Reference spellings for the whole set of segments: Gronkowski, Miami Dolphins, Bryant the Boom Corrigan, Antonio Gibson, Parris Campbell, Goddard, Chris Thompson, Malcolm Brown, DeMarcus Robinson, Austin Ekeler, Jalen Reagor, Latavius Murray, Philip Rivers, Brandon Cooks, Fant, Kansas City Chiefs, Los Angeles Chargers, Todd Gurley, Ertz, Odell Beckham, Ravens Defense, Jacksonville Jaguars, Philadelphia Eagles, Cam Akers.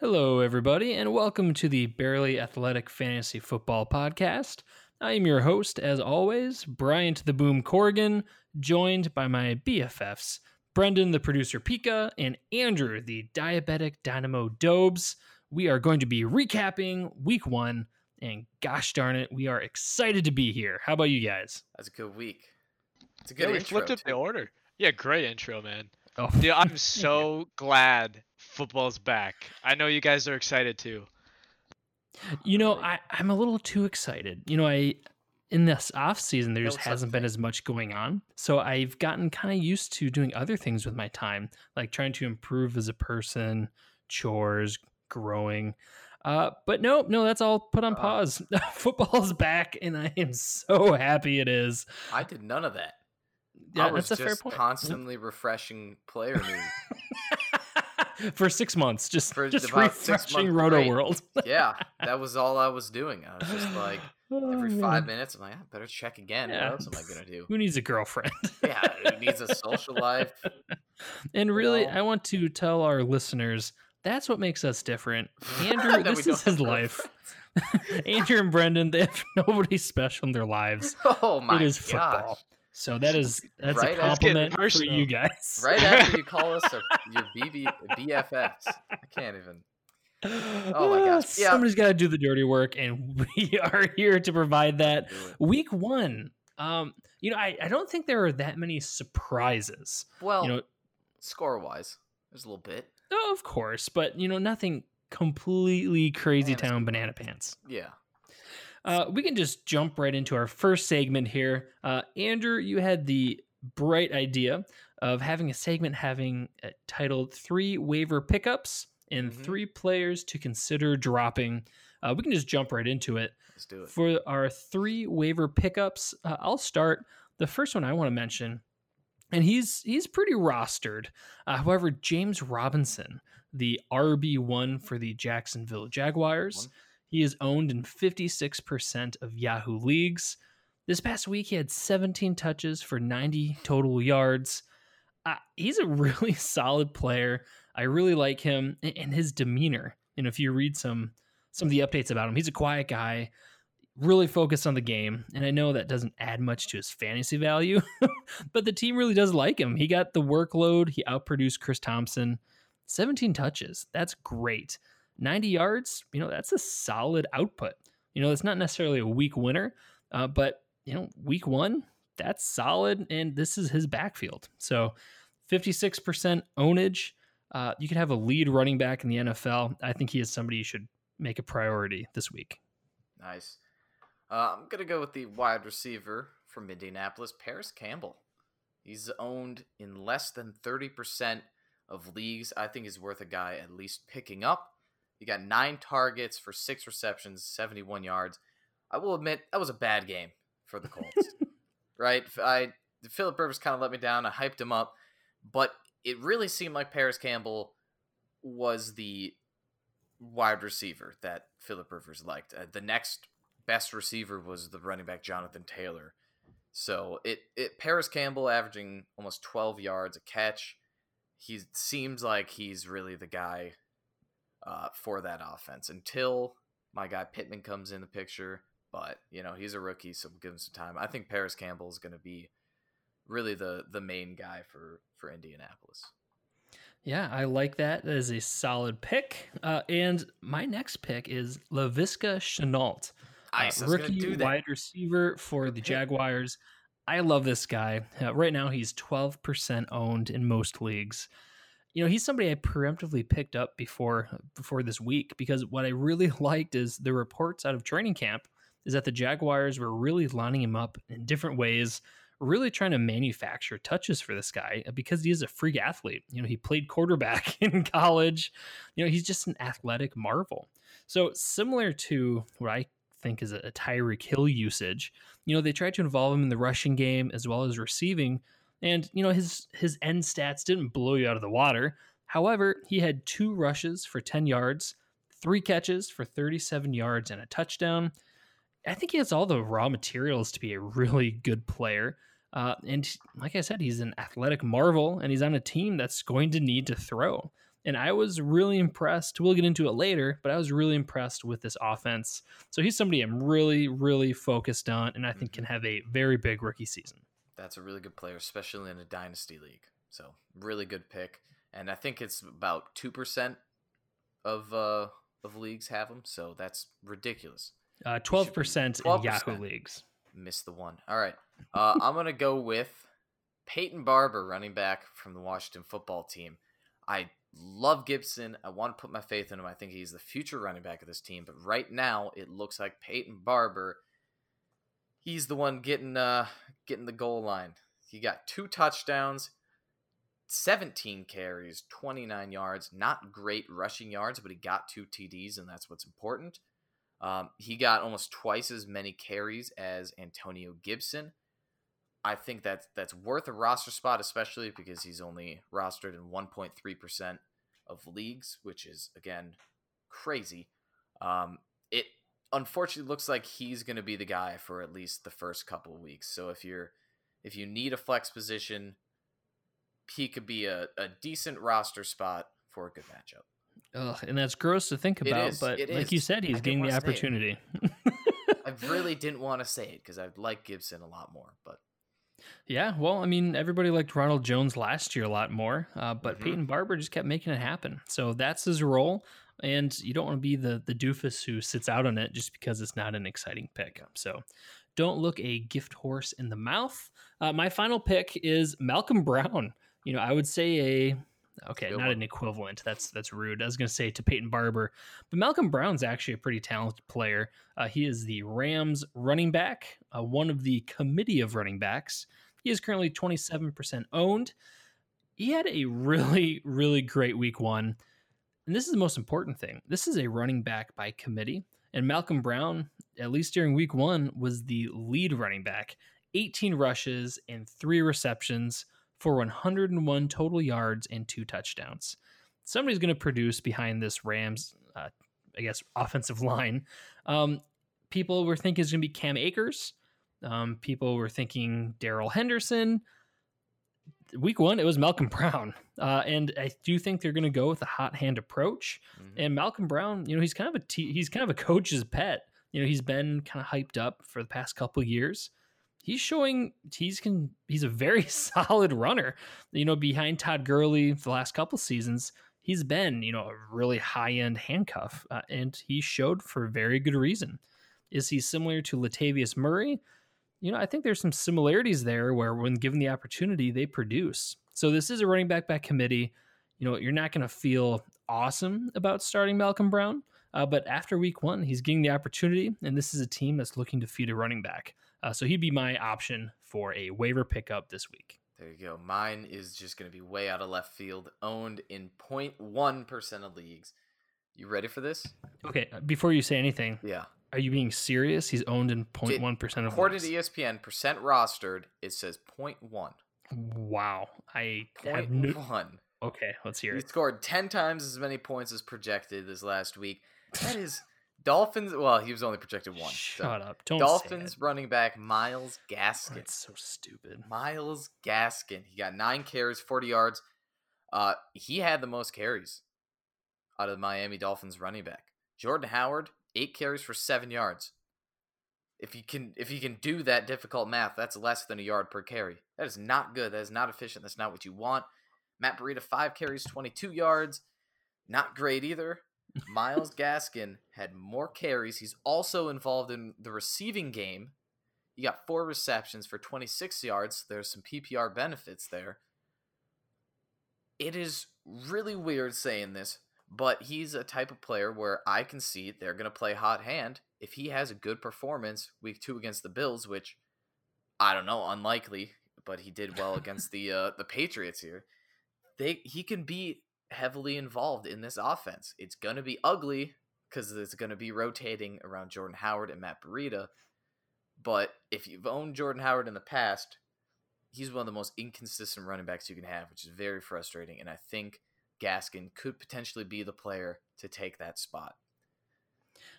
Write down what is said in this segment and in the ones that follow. Hello, everybody, and welcome to the Barely Athletic Fantasy Football Podcast. I am your host, as always, Bryant the Boom Corrigan, joined by my BFFs, Brendan the Producer Pika, and Andrew the Diabetic Dynamo Dobes. We are going to be recapping Week 1, and gosh darn it, we are excited to be here. How about you guys? That's a good week. It's a good intro. We flipped up the order. Yeah, great intro, man. Oh. Dude, I'm so glad football's back. I know you guys are excited too. You know, I'm a little too excited. You know, in this off season there just hasn't been as much going on. So I've gotten kind of used to doing other things with my time, like trying to improve as a person, chores, growing. But no, that's all put on pause. Football's back and I am so happy it is. I did none of that. Yeah, I was that's a just fair point. Constantly refreshing player news for 6 months, just refreshing Roto World. Yeah, that was all I was doing. I was just like, every 5 minutes, I'm like, I better check again. Yeah. What else am I gonna do? Who needs a girlfriend? Yeah, who needs a social life? And really, I want to tell our listeners that's what makes us different. Andrew, this is his life. Andrew and Brendan, they have nobody special in their lives. Oh my god, it is football. So that's right a compliment for you guys. Right after you call us your BFFs. I can't even. Oh my gosh. Yeah. Somebody's got to do the dirty work, and we are here to provide that. Week 1. You know, I don't think there are that many surprises. Well, you know, score-wise, there's a little bit. Oh, of course, but you know, nothing completely crazy town banana pants. Yeah. We can just jump right into our first segment here. Andrew, you had the bright idea of having a segment titled 3 Waiver Pickups and 3 Players to Consider Dropping. We can just jump right into it. Let's do it. For our 3 waiver pickups, I'll start. The first one I want to mention, and he's pretty rostered. However, James Robinson, the RB1 for the Jacksonville Jaguars. He is owned in 56% of Yahoo leagues. This past week, he had 17 touches for 90 total yards. He's a really solid player. I really like him and his demeanor. And if you read some of the updates about him, he's a quiet guy, really focused on the game. And I know that doesn't add much to his fantasy value, but the team really does like him. He got the workload. He outproduced Chris Thompson. 17 touches. That's great. 90 yards, you know, that's a solid output. You know, it's not necessarily a week winner, but, you know, week 1, that's solid, and this is his backfield. So 56% ownage. You could have a lead running back in the NFL. I think he is somebody you should make a priority this week. Nice. I'm going to go with the wide receiver from Indianapolis, Parris Campbell. He's owned in less than 30% of leagues. I think he's worth a guy at least picking up. He got 9 targets for 6 receptions, 71 yards. I will admit, that was a bad game for the Colts, right? Philip Rivers kind of let me down. I hyped him up, but it really seemed like Parris Campbell was the wide receiver that Philip Rivers liked. The next best receiver was the running back Jonathan Taylor. So Parris Campbell averaging almost 12 yards a catch. He seems like he's really the guy for that offense until my guy Pittman comes in the picture. But, you know, he's a rookie, so we'll give him some time. I think Parris Campbell is going to be really the main guy for Indianapolis. Yeah, I like that. That is a solid pick. And my next pick is Laviska Shenault, rookie wide receiver for the Jaguars. I love this guy. Right now, he's 12% owned in most leagues. You know, he's somebody I preemptively picked up before this week, because what I really liked is the reports out of training camp is that the Jaguars were really lining him up in different ways, really trying to manufacture touches for this guy because he is a freak athlete. You know, he played quarterback in college. You know, he's just an athletic marvel. So similar to what I think is a Tyreek Hill usage, you know, they tried to involve him in the rushing game as well as receiving. And, you know, his end stats didn't blow you out of the water. However, he had 2 rushes for 10 yards, 3 catches for 37 yards and a touchdown. I think he has all the raw materials to be a really good player. And like I said, he's an athletic marvel, and he's on a team that's going to need to throw. And I was really impressed. We'll get into it later, but I was really impressed with this offense. So he's somebody I'm really, really focused on, and I think can have a very big rookie season. That's a really good player, especially in a dynasty league. So really good pick. And I think it's about 2% of leagues have them. So that's ridiculous. 12% in Yahoo leagues. Missed the one. All right. I'm going to go with Peyton Barber, running back from the Washington football team. I love Gibson. I want to put my faith in him. I think he's the future running back of this team. But right now, it looks like Peyton Barber, he's the one getting the goal line. He got 2 touchdowns, 17 carries, 29 yards. Not great rushing yards, but he got 2 TDs, and that's what's important. He got almost twice as many carries as Antonio Gibson. I think that's worth a roster spot, especially because he's only rostered in 1.3% of leagues, which is, again, crazy. It unfortunately looks like he's going to be the guy for at least the first couple of weeks. So if you need a flex position, he could be a decent roster spot for a good matchup. Ugh, and that's gross to think about, but like you said, he's getting the opportunity. I really didn't want to say it because I like Gibson a lot more. But yeah, well, I mean, everybody liked Ronald Jones last year a lot more, but Peyton Barber just kept making it happen. So that's his role, and you don't want to be the doofus who sits out on it just because it's not an exciting pick. So don't look a gift horse in the mouth. My final pick is Malcolm Brown. You know, I would say an equivalent. That's rude. I was going to say to Peyton Barber, but Malcolm Brown's actually a pretty talented player. He is the Rams running back, one of the committee of running backs. He is currently 27% owned. He had a really, really great week 1. And this is the most important thing. This is a running back by committee. And Malcolm Brown, at least during week 1, was the lead running back. 18 rushes and 3 receptions for 101 total yards and 2 touchdowns. Somebody's going to produce behind this Rams, offensive line. People were thinking it's going to be Cam Akers. People were thinking Darrell Henderson. Week 1, it was Malcolm Brown. And I do think they're going to go with a hot hand approach. Mm-hmm. And Malcolm Brown, you know, he's kind of a coach's pet. You know, he's been kind of hyped up for the past couple of years. He's showing he's a very solid runner. You know, behind Todd Gurley for the last couple seasons, he's been, you know, a really high-end handcuff, and he showed for very good reason. Is he similar to Latavius Murray? You know, I think there's some similarities there where when given the opportunity, they produce. So this is a running back by committee. You know, you're not going to feel awesome about starting Malcolm Brown, but after week 1, he's getting the opportunity, and this is a team that's looking to feed a running back. So he'd be my option for a waiver pickup this week. There you go. Mine is just going to be way out of left field, owned in 0.1% of leagues. You ready for this? Okay, before you say anything, yeah, are you being serious? He's owned in 0.1% of leagues. According to ESPN, percent rostered, it says 0.1. Wow. Okay, let's hear it. He scored 10 times as many points as projected this last week. That is... Dolphins, well, he was only projected 1. Shut up. Don't Dolphins say it. Running back Myles Gaskin. That's so stupid. Myles Gaskin. He got 9 carries, 40 yards. He had the most carries out of the Miami Dolphins running back. Jordan Howard, 8 carries for 7 yards. If you can do that difficult math, that's less than a yard per carry. That is not good. That is not efficient. That's not what you want. Matt Breida, 5 carries, 22 yards. Not great either. Myles Gaskin had more carries. He's also involved in the receiving game. He got 4 receptions for 26 yards. There's some PPR benefits there. It is really weird saying this, but he's a type of player where I can see they're going to play hot hand. If he has a good performance week 2 against the Bills, which I don't know, unlikely, but he did well against the Patriots here. He can be heavily involved in this offense. It's going to be ugly because it's going to be rotating around Jordan Howard and Matt Breida. But if you've owned Jordan Howard in the past, he's one of the most inconsistent running backs you can have, which is very frustrating. And I think Gaskin could potentially be the player to take that spot.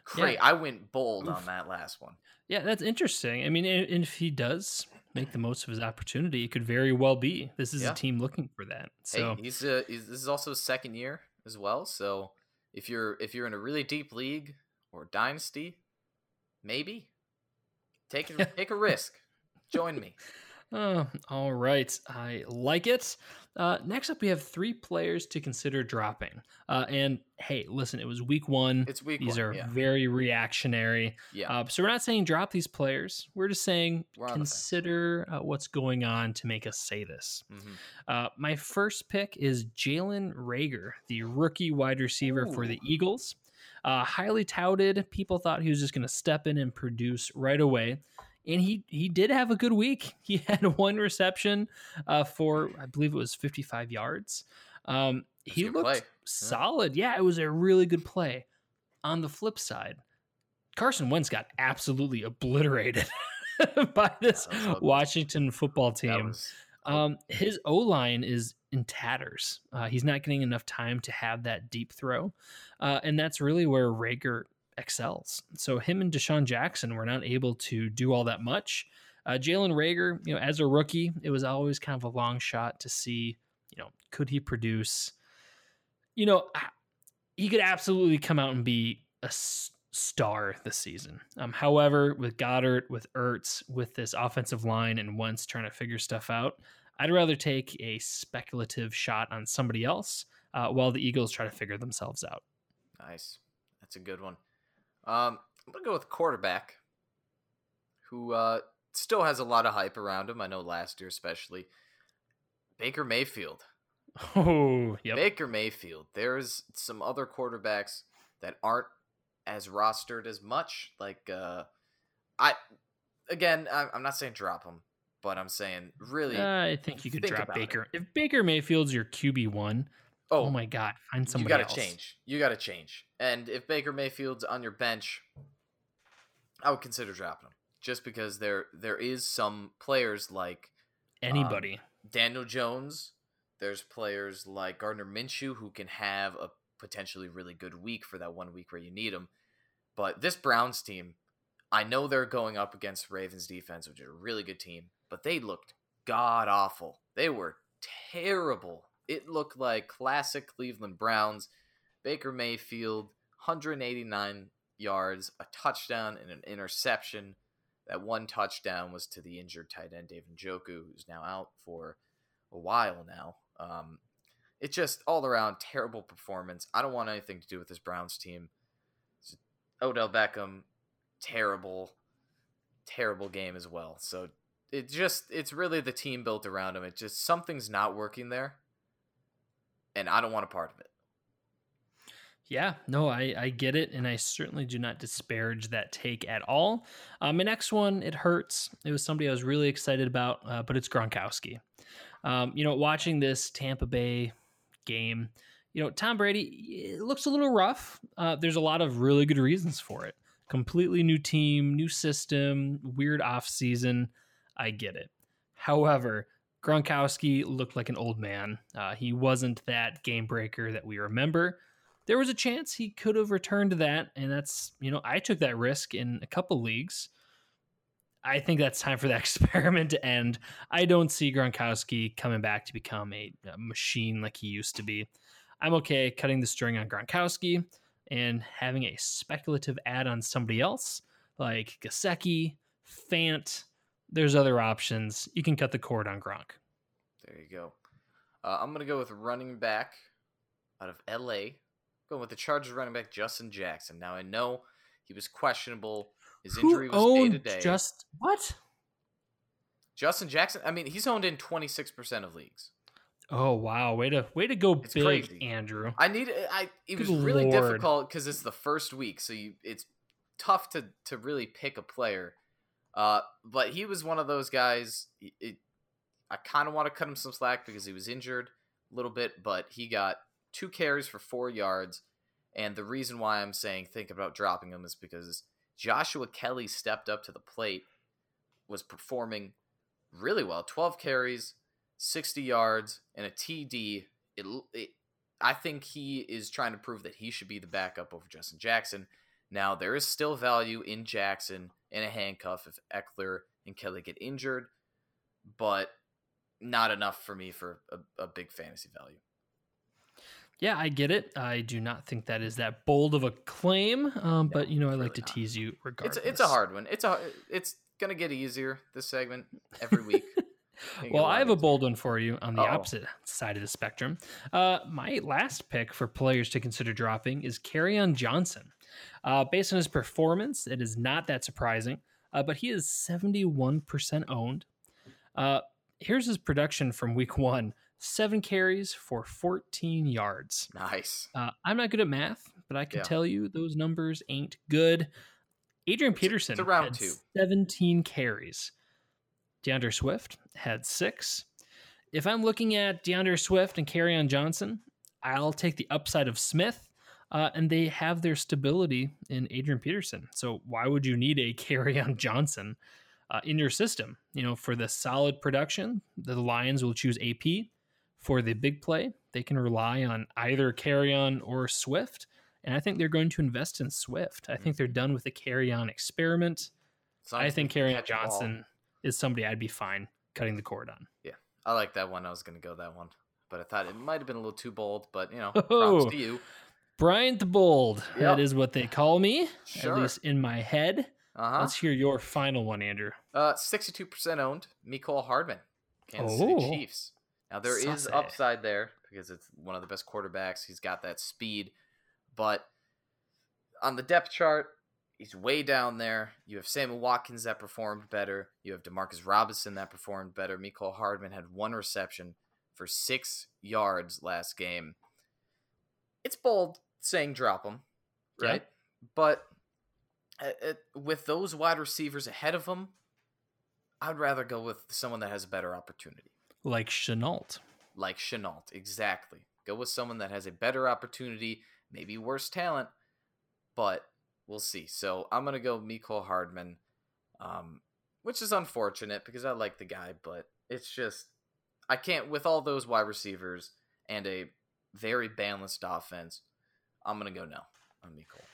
Great. Yeah. I went bold on that last one. Yeah, that's interesting. I mean, and if he does make the most of his opportunity, it could very well be. This is a team looking for that. So this is also his second year as well. So if you're in a really deep league or dynasty, maybe take a risk. Join me. All right. I like it. Next up, we have three players to consider dropping. And hey, listen, it was week one. It's week one. These are very reactionary. Yeah. So we're not saying drop these players. We're just saying consider what's going on to make us say this. Mm-hmm. My first pick is Jalen Reagor, the rookie wide receiver for the Eagles. Highly touted. People thought he was just going to step in and produce right away. And he did have a good week. He had one reception for, I believe it was 55 yards. He looked solid. Yeah, it was a really good play. On the flip side, Carson Wentz got absolutely obliterated by this Washington football team. His O-line is in tatters. He's not getting enough time to have that deep throw. And that's really where Reagor excels. So him and Deshaun Jackson were not able to do all that much. Jalen Reagor, as a rookie, it was always kind of a long shot to see, could he produce? He could absolutely come out and be a star this season. However, with Goddard, with Ertz, with this offensive line and Wentz trying to figure stuff out, I'd rather take a speculative shot on somebody else while the Eagles try to figure themselves out. Nice. That's a good one. I'm going to go with quarterback, who still has a lot of hype around him. I know last year especially. Baker Mayfield. Oh, yeah. Baker Mayfield. There's some other quarterbacks that aren't as rostered as much. Like, I'm not saying drop him, but I'm saying really I think you could drop Baker. If Baker Mayfield's your QB1... Oh my God! Find somebody else. You gotta change. And if Baker Mayfield's on your bench, I would consider dropping him, just because there is some players like anybody, Daniel Jones. There's players like Gardner Minshew who can have a potentially really good week for that 1 week where you need them. But this Browns team, I know they're going up against Ravens defense, which is a really good team, but they looked god awful. They were terrible. It looked like classic Cleveland Browns. Baker Mayfield, 189 yards, a touchdown, and an interception. That one touchdown was to the injured tight end, David Johnson, who's now out for a while now. It's just all-around terrible performance. I don't want anything to do with this Browns team. Odell Beckham, terrible, terrible game as well. So it's really the team built around him. It just something's not working there. And I don't want a part of it. Yeah, no, I get it. And I certainly do not disparage that take at all. My next one, it hurts. It was somebody I was really excited about, but it's Gronkowski. Watching this Tampa Bay game, Tom Brady, it looks a little rough. There's a lot of really good reasons for it. Completely new team, new system, weird offseason. I get it. However, Gronkowski looked like an old man. He wasn't that game breaker that we remember. There was a chance he could have returned to that, and that's, I took that risk in a couple leagues. I think that's time for that experiment to end. I don't see Gronkowski coming back to become a machine like he used to be. I'm okay cutting the string on Gronkowski and having a speculative ad on somebody else like Gesicki, Fant. There's other options. You can cut the cord on Gronk. There you go. I'm going to go with running back out of L.A. Going with the Chargers running back, Justin Jackson. Now, I know he was questionable. His injury was day-to-day. What? Justin Jackson? I mean, he's owned in 26% of leagues. Oh, wow. Way to go big, crazy. Andrew. It was really difficult because it's the first week, so it's tough to really pick a player. But he was one of those guys. I kind of want to cut him some slack because he was injured a little bit, but he got 2 carries for 4 yards. And the reason why I'm saying think about dropping him is because Joshua Kelly stepped up to the plate, was performing really well. 12 carries, 60 yards, and a TD. I think he is trying to prove that he should be the backup over Justin Jackson. Now, there is still value in Jackson in a handcuff if Ekeler and Kelly get injured, but not enough for me for a big fantasy value. Yeah, I get it. I do not think that is that bold of a claim, no, but, you know, I like really to tease you regardless. It's a hard one. It's going to get easier, this segment, every week. Well, I have a bold one for you on the opposite side of the spectrum. My last pick for players to consider dropping is Kerryon Johnson. Based on his performance, it is not that surprising, but he is 71% owned. Here's his production from week one. 7 carries for 14 yards. Nice. I'm not good at math, but I can tell you those numbers ain't good. Adrian Peterson had 17 carries. DeAndre Swift had 6. If I'm looking at DeAndre Swift and Kerryon Johnson, I'll take the upside of Smith, and they have their stability in Adrian Peterson. So why would you need a Kerryon Johnson in your system? You know, for the solid production, the Lions will choose AP. For the big play, they can rely on either Kerryon or Swift, and I think they're going to invest in Swift. I think they're done with the Kerryon experiment. I think Kerryon Johnson is somebody I'd be fine cutting the cord on. Yeah, I like that one. I was going to go that one, but I thought it might have been a little too bold, but, you know, props to you. Bryant the Bold. Yep. That is what they call me, at least in my head. Uh-huh. Let's hear your final one, Andrew. 62% owned, Mecole Hardman, Kansas City Chiefs. Now, there is upside there because it's one of the best quarterbacks. He's got that speed. But on the depth chart, he's way down there. You have Sammy Watkins that performed better. You have DeMarcus Robinson that performed better. Mecole Hardman had 1 reception for 6 yards last game. It's bold saying drop him, right? Yeah. But with those wide receivers ahead of him, I'd rather go with someone that has a better opportunity. Like Shenault. Like Shenault, exactly. Go with someone that has a better opportunity, maybe worse talent, but we'll see. So I'm going to go Mecole Hardman, which is unfortunate because I like the guy, but it's just I can't, with all those wide receivers and a very balanced offense, I'm going to go no on Mecole.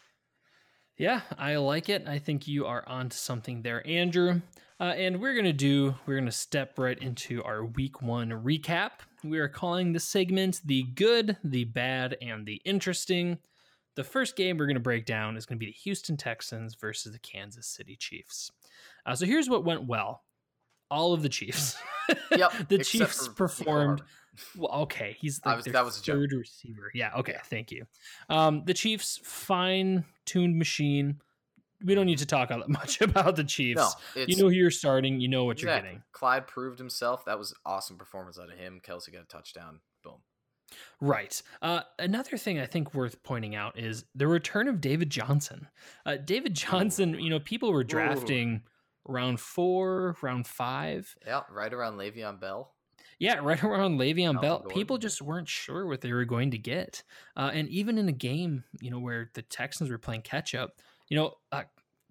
Yeah, I like it. I think you are on to something there, Andrew. And we're going to step right into our week one recap. We are calling this segment the good, the bad, and the interesting. The first game we're going to break down is going to be the Houston Texans versus the Kansas City Chiefs. So here's what went well. All of the Chiefs. Yep. The Chiefs performed. Well, okay. He's like that was their third receiver. Yeah. Okay. Yeah. Thank you. The Chiefs, fine-tuned machine. We don't need to talk much about the Chiefs. No, you know who you're starting. You know what you're getting. Clyde proved himself. That was awesome performance out of him. Kelsey got a touchdown. Boom. Right. Another thing I think worth pointing out is the return of David Johnson. David Johnson, you know, people were drafting... Round 4, round 5. Yeah, right around Le'Veon Bell. Yeah, right around Le'Veon Bell. People just weren't sure what they were going to get. And even in a game, you know, where the Texans were playing catch-up, you know,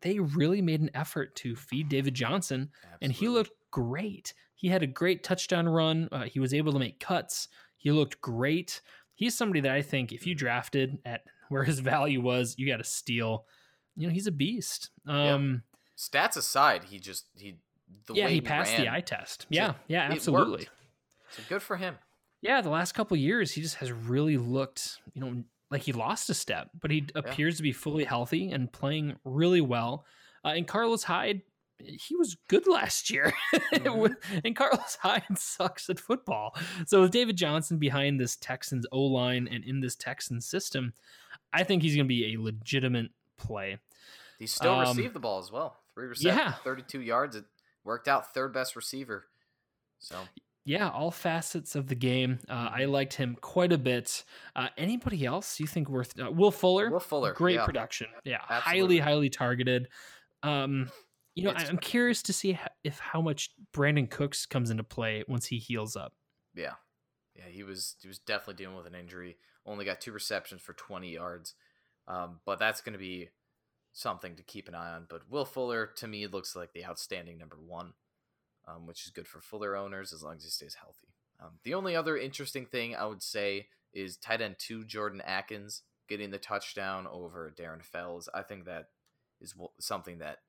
they really made an effort to feed David Johnson, and he looked great. He had a great touchdown run. He was able to make cuts. He looked great. He's somebody that I think if you drafted at where his value was, you got to steal. You know, he's a beast. Yeah. Stats aside, he passed the eye test. Yeah, so yeah, absolutely. So good for him. Yeah, the last couple of years, he just has really looked, you know, like he lost a step, but he appears to be fully healthy and playing really well. And Carlos Hyde, he was good last year. Mm-hmm. And Carlos Hyde sucks at football. So with David Johnson behind this Texans O-line and in this Texans system, I think he's going to be a legitimate play. He still received the ball as well. 3 receptions, 32 yards. It worked out third best receiver. So yeah, all facets of the game. I liked him quite a bit. Anybody else you think worth? Will Fuller. Will Fuller, great production. Yeah, absolutely. highly targeted. You know, I'm curious to see how much Brandon Cooks comes into play once he heals up. Yeah, he was definitely dealing with an injury. Only got 2 receptions for 20 yards, but that's going to be something to keep an eye on. But Will Fuller, to me, looks like the outstanding number 1, which is good for Fuller owners as long as he stays healthy. The only other interesting thing I would say is tight end 2, Jordan Atkins, getting the touchdown over Darren Fells. I think that is something that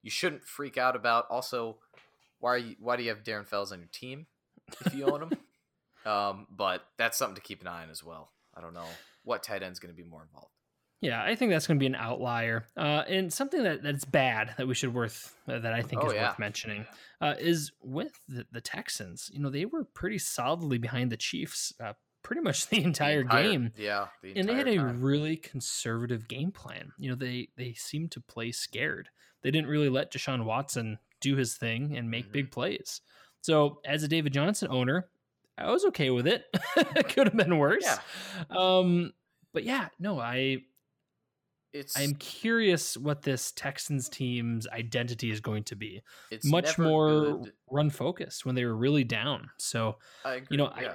you shouldn't freak out about. Also, why do you have Darren Fells on your team if you own him? But that's something to keep an eye on as well. I don't know what tight end's going to be more involved. Yeah, I think that's going to be an outlier. And something that's bad that we should worth mentioning is with the Texans. You know, they were pretty solidly behind the Chiefs pretty much the entire game. Yeah. And they had a really conservative game plan. You know, they seemed to play scared. They didn't really let Deshaun Watson do his thing and make big plays. So as a David Johnson owner, I was okay with it. It could have been worse. Yeah. I'm curious what this Texans team's identity is going to be. It's much more run focused when they were really down. So, I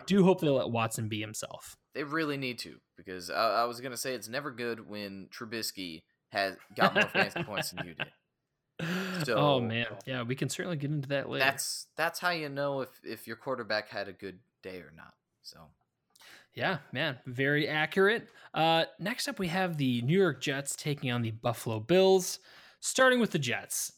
do hope they let Watson be himself. They really need to, because I was going to say it's never good when Trubisky got more fantasy points than you did. So, oh man. Yeah. We can certainly get into that later. That's how you know if your quarterback had a good day or not. So, yeah, man, very accurate. Next up, we have the New York Jets taking on the Buffalo Bills, starting with the Jets.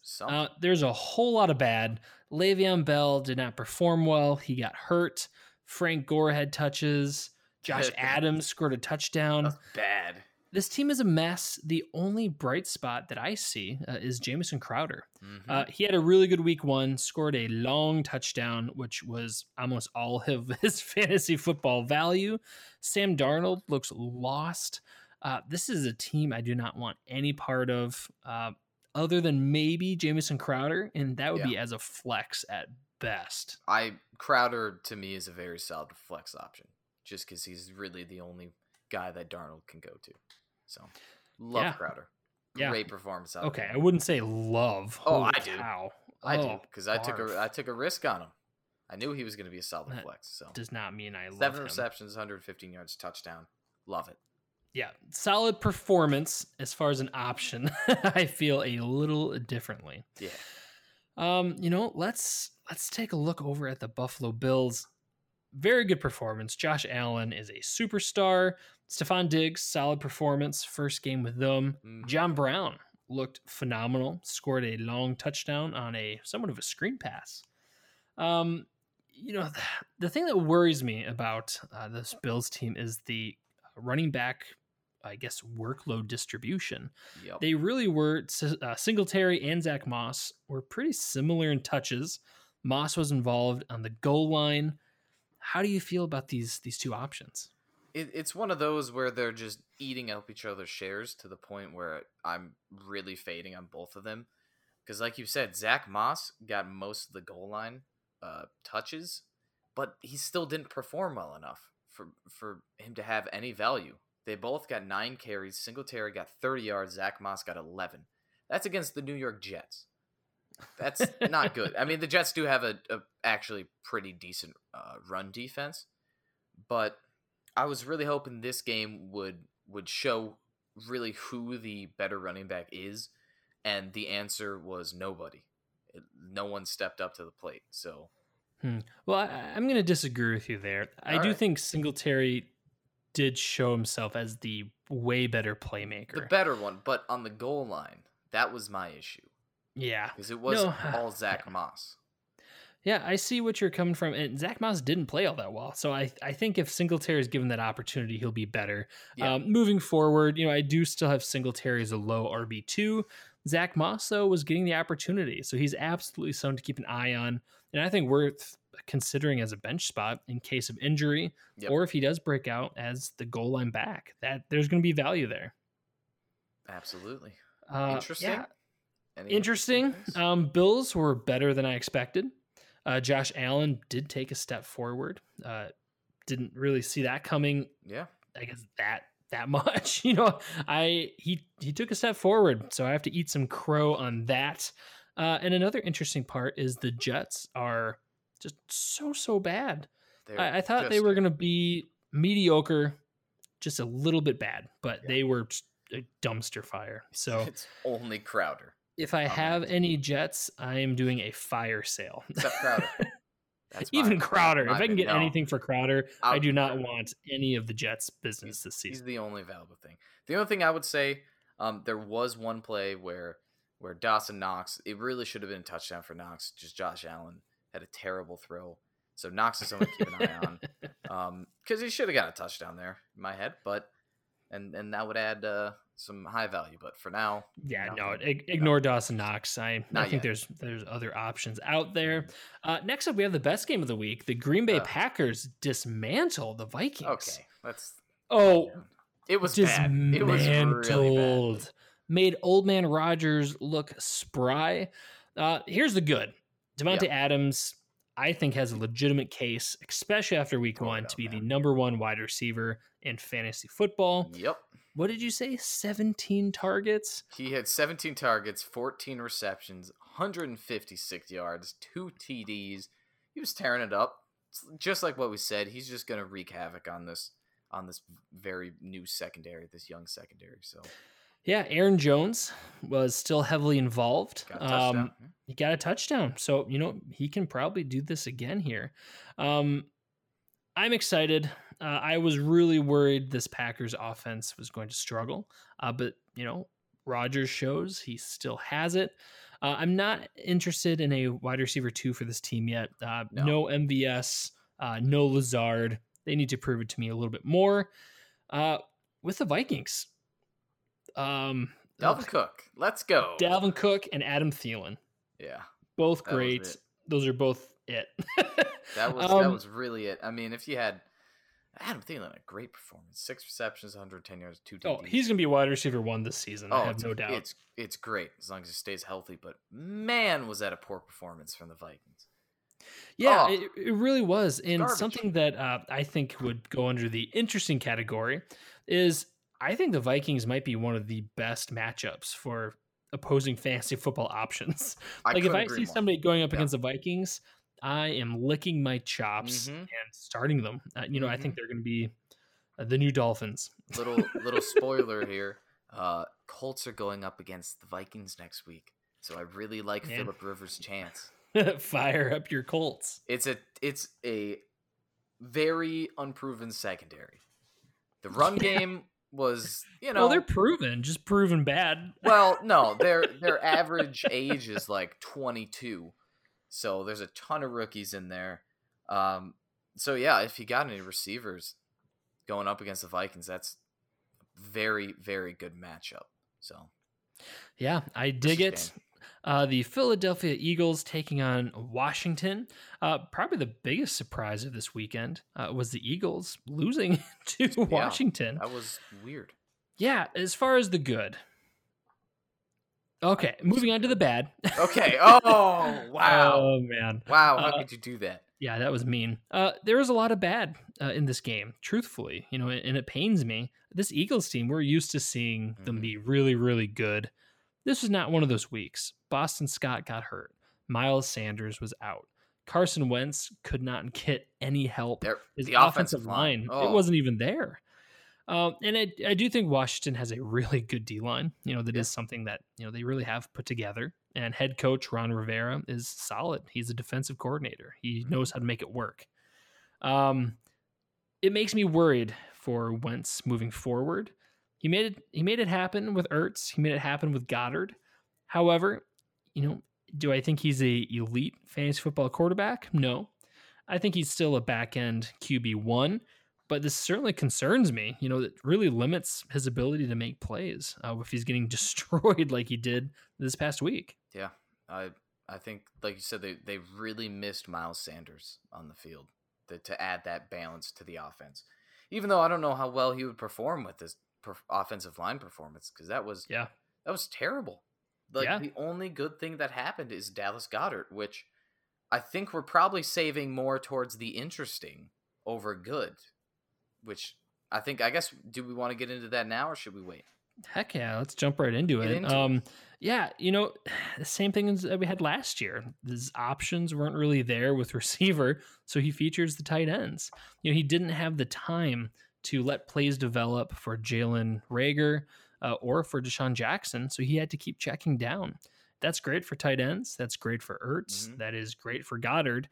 There's a whole lot of bad. Le'Veon Bell did not perform well. He got hurt. Frank Gore had touches. Josh Adams scored a touchdown. That's bad. This team is a mess. The only bright spot that I see is Jamison Crowder. Mm-hmm. He had a really good week one, scored a long touchdown, which was almost all of his fantasy football value. Sam Darnold looks lost. This is a team I do not want any part of, other than maybe Jamison Crowder, and that would be as a flex at best. Crowder, to me, is a very solid flex option, just because he's really the only guy that Darnold can go to. So love Crowder. Great performance out of him. I wouldn't say love. Oh, holy cow. I do because I took a risk on him. I knew he was going to be a solid flex. So does not mean I love him. 7 receptions, 115 yards, touchdown. Love it. Yeah, solid performance as far as an option. I feel a little differently. Yeah. Let's take a look over at the Buffalo Bills. Very good performance. Josh Allen is a superstar. Stephon Diggs, solid performance. First game with them. John Brown looked phenomenal. Scored a long touchdown on somewhat of a screen pass. The thing that worries me about this Bills team is the running back, I guess, workload distribution. Yep. They really were. Singletary and Zach Moss were pretty similar in touches. Moss was involved on the goal line. How do you feel about these two options? It's one of those where they're just eating up each other's shares to the point where I'm really fading on both of them. Because like you said, Zach Moss got most of the goal line touches, but he still didn't perform well enough for him to have any value. They both got 9 carries. Singletary got 30 yards. Zach Moss got 11. That's against the New York Jets. That's not good. I mean, the Jets do have a actually pretty decent run defense, but I was really hoping this game would show really who the better running back is, and the answer was nobody. No one stepped up to the plate. So, well, I'm going to disagree with you there. I do think Singletary did show himself as the way better playmaker, the better one, but on the goal line, that was my issue. Yeah. Because it was all Zach Moss. Yeah, I see what you're coming from. And Zach Moss didn't play all that well. So I think if Singletary is given that opportunity, he'll be better. Yeah. Moving forward, I do still have Singletary as a low RB2. Zach Moss, though, was getting the opportunity. So he's absolutely someone to keep an eye on. And I think worth considering as a bench spot in case of injury, or if he does break out as the goal line back. That there's going to be value there. Absolutely. Interesting. Yeah. Interesting. Bills were better than I expected. Josh Allen did take a step forward. Didn't really see that coming. Yeah, I guess that much. He took a step forward, so I have to eat some crow on that. And another interesting part is the Jets are just so bad. I thought they were going to be mediocre, just a little bit bad, but they were a dumpster fire. So it's only Crowder. If I have any Jets, I am doing a fire sale. Except Crowder. Even Crowder. If I can get anything for Crowder, I do not want any of the Jets' business this season. He's the only valuable thing. The only thing I would say, there was one play where Dawson Knox, it really should have been a touchdown for Knox. Just Josh Allen had a terrible throw. So Knox is someone to keep an eye on. Because he should have got a touchdown there in my head, but and that would add some high value. But for now, yeah, ignore Dawson Knox. I think there's other options out there. Next up, we have the best game of the week. The Green Bay Packers dismantled the Vikings. Okay, it was dismantled. Bad. It was really bad. Made old man Rodgers look spry. Here's the good. Devontae Adams, I think, has a legitimate case, especially after week one, to be the number one wide receiver in fantasy football. Yep. What did you say? 17 targets? He had 17 targets, 14 receptions, 156 yards, 2 TDs. He was tearing it up. Just like what we said, he's just going to wreak havoc on this very new secondary, this young secondary. So, yeah, Aaron Jones was still heavily involved. He got a touchdown. So, he can probably do this again here. I'm excited. I was really worried this Packers offense was going to struggle. But Rodgers shows he still has it. I'm not interested in a wide receiver 2 for this team yet. No MVS, no Lazard. They need to prove it to me a little bit more. With the Vikings. Dalvin Cook. Let's go. Dalvin Cook and Adam Thielen. Yeah. Both great. Those are both it. that was really it. I mean, if you had Adam Thielen, a great performance. 6 receptions, 110 yards, 2 TDs. Oh, he's going to be wide receiver 1 this season. I have no doubt. It's great as long as he stays healthy. But, man, was that a poor performance from the Vikings. Yeah, it really was. And garbage. Something that I think would go under the interesting category is I think the Vikings might be one of the best matchups for opposing fantasy football options. If I see somebody going up against the Vikings, I am licking my chops and starting them. I think they're going to be the new Dolphins. Little spoiler here. Colts are going up against the Vikings next week. So I really like Philip Rivers' chance. Fire up your Colts. It's a very unproven secondary. The run game was, well, they're proven, just proven bad. Well, no, their average age is like 22. So there's a ton of rookies in there. So yeah, if you got any receivers going up against the Vikings, that's a very, very good matchup. So yeah, I dig it. The Philadelphia Eagles taking on Washington. Probably the biggest surprise of this weekend was the Eagles losing to Washington. That was weird. Yeah, as far as the good. Okay, moving on to the bad. Okay. Oh, wow. Oh, man. Wow, how could you do that? Yeah, that was mean. There was a lot of bad in this game, truthfully. And it pains me. This Eagles team, we're used to seeing them be really, really good. This was not one of those weeks. Boston Scott got hurt. Miles Sanders was out. Carson Wentz could not get any help. His offensive line, it wasn't even there. And I do think Washington has a really good D-line. That is something that they really have put together. And head coach Ron Rivera is solid. He's a defensive coordinator. He knows how to make it work. It makes me worried for Wentz moving forward. He made it happen with Ertz. He made it happen with Goddard. However, do I think he's a elite fantasy football quarterback? No. I think he's still a back-end QB1, but this certainly concerns me. It really limits his ability to make plays if he's getting destroyed like he did this past week. Yeah. I think, like you said, they really missed Miles Sanders on the field to add that balance to the offense. Even though I don't know how well he would perform with this offensive line performance, because that was terrible. The only good thing that happened is Dallas Goedert, which I think we're probably saving more towards the interesting over good, which I guess do we want to get into that now or should we wait? Heck yeah, let's jump right into it. The same thing as we had last year. His options weren't really there with receiver, so he features the tight ends. He didn't have the time to let plays develop for Jalen Reagor or for Deshaun Jackson. So he had to keep checking down. That's great for tight ends. That's great for Ertz. That is great for Goddard.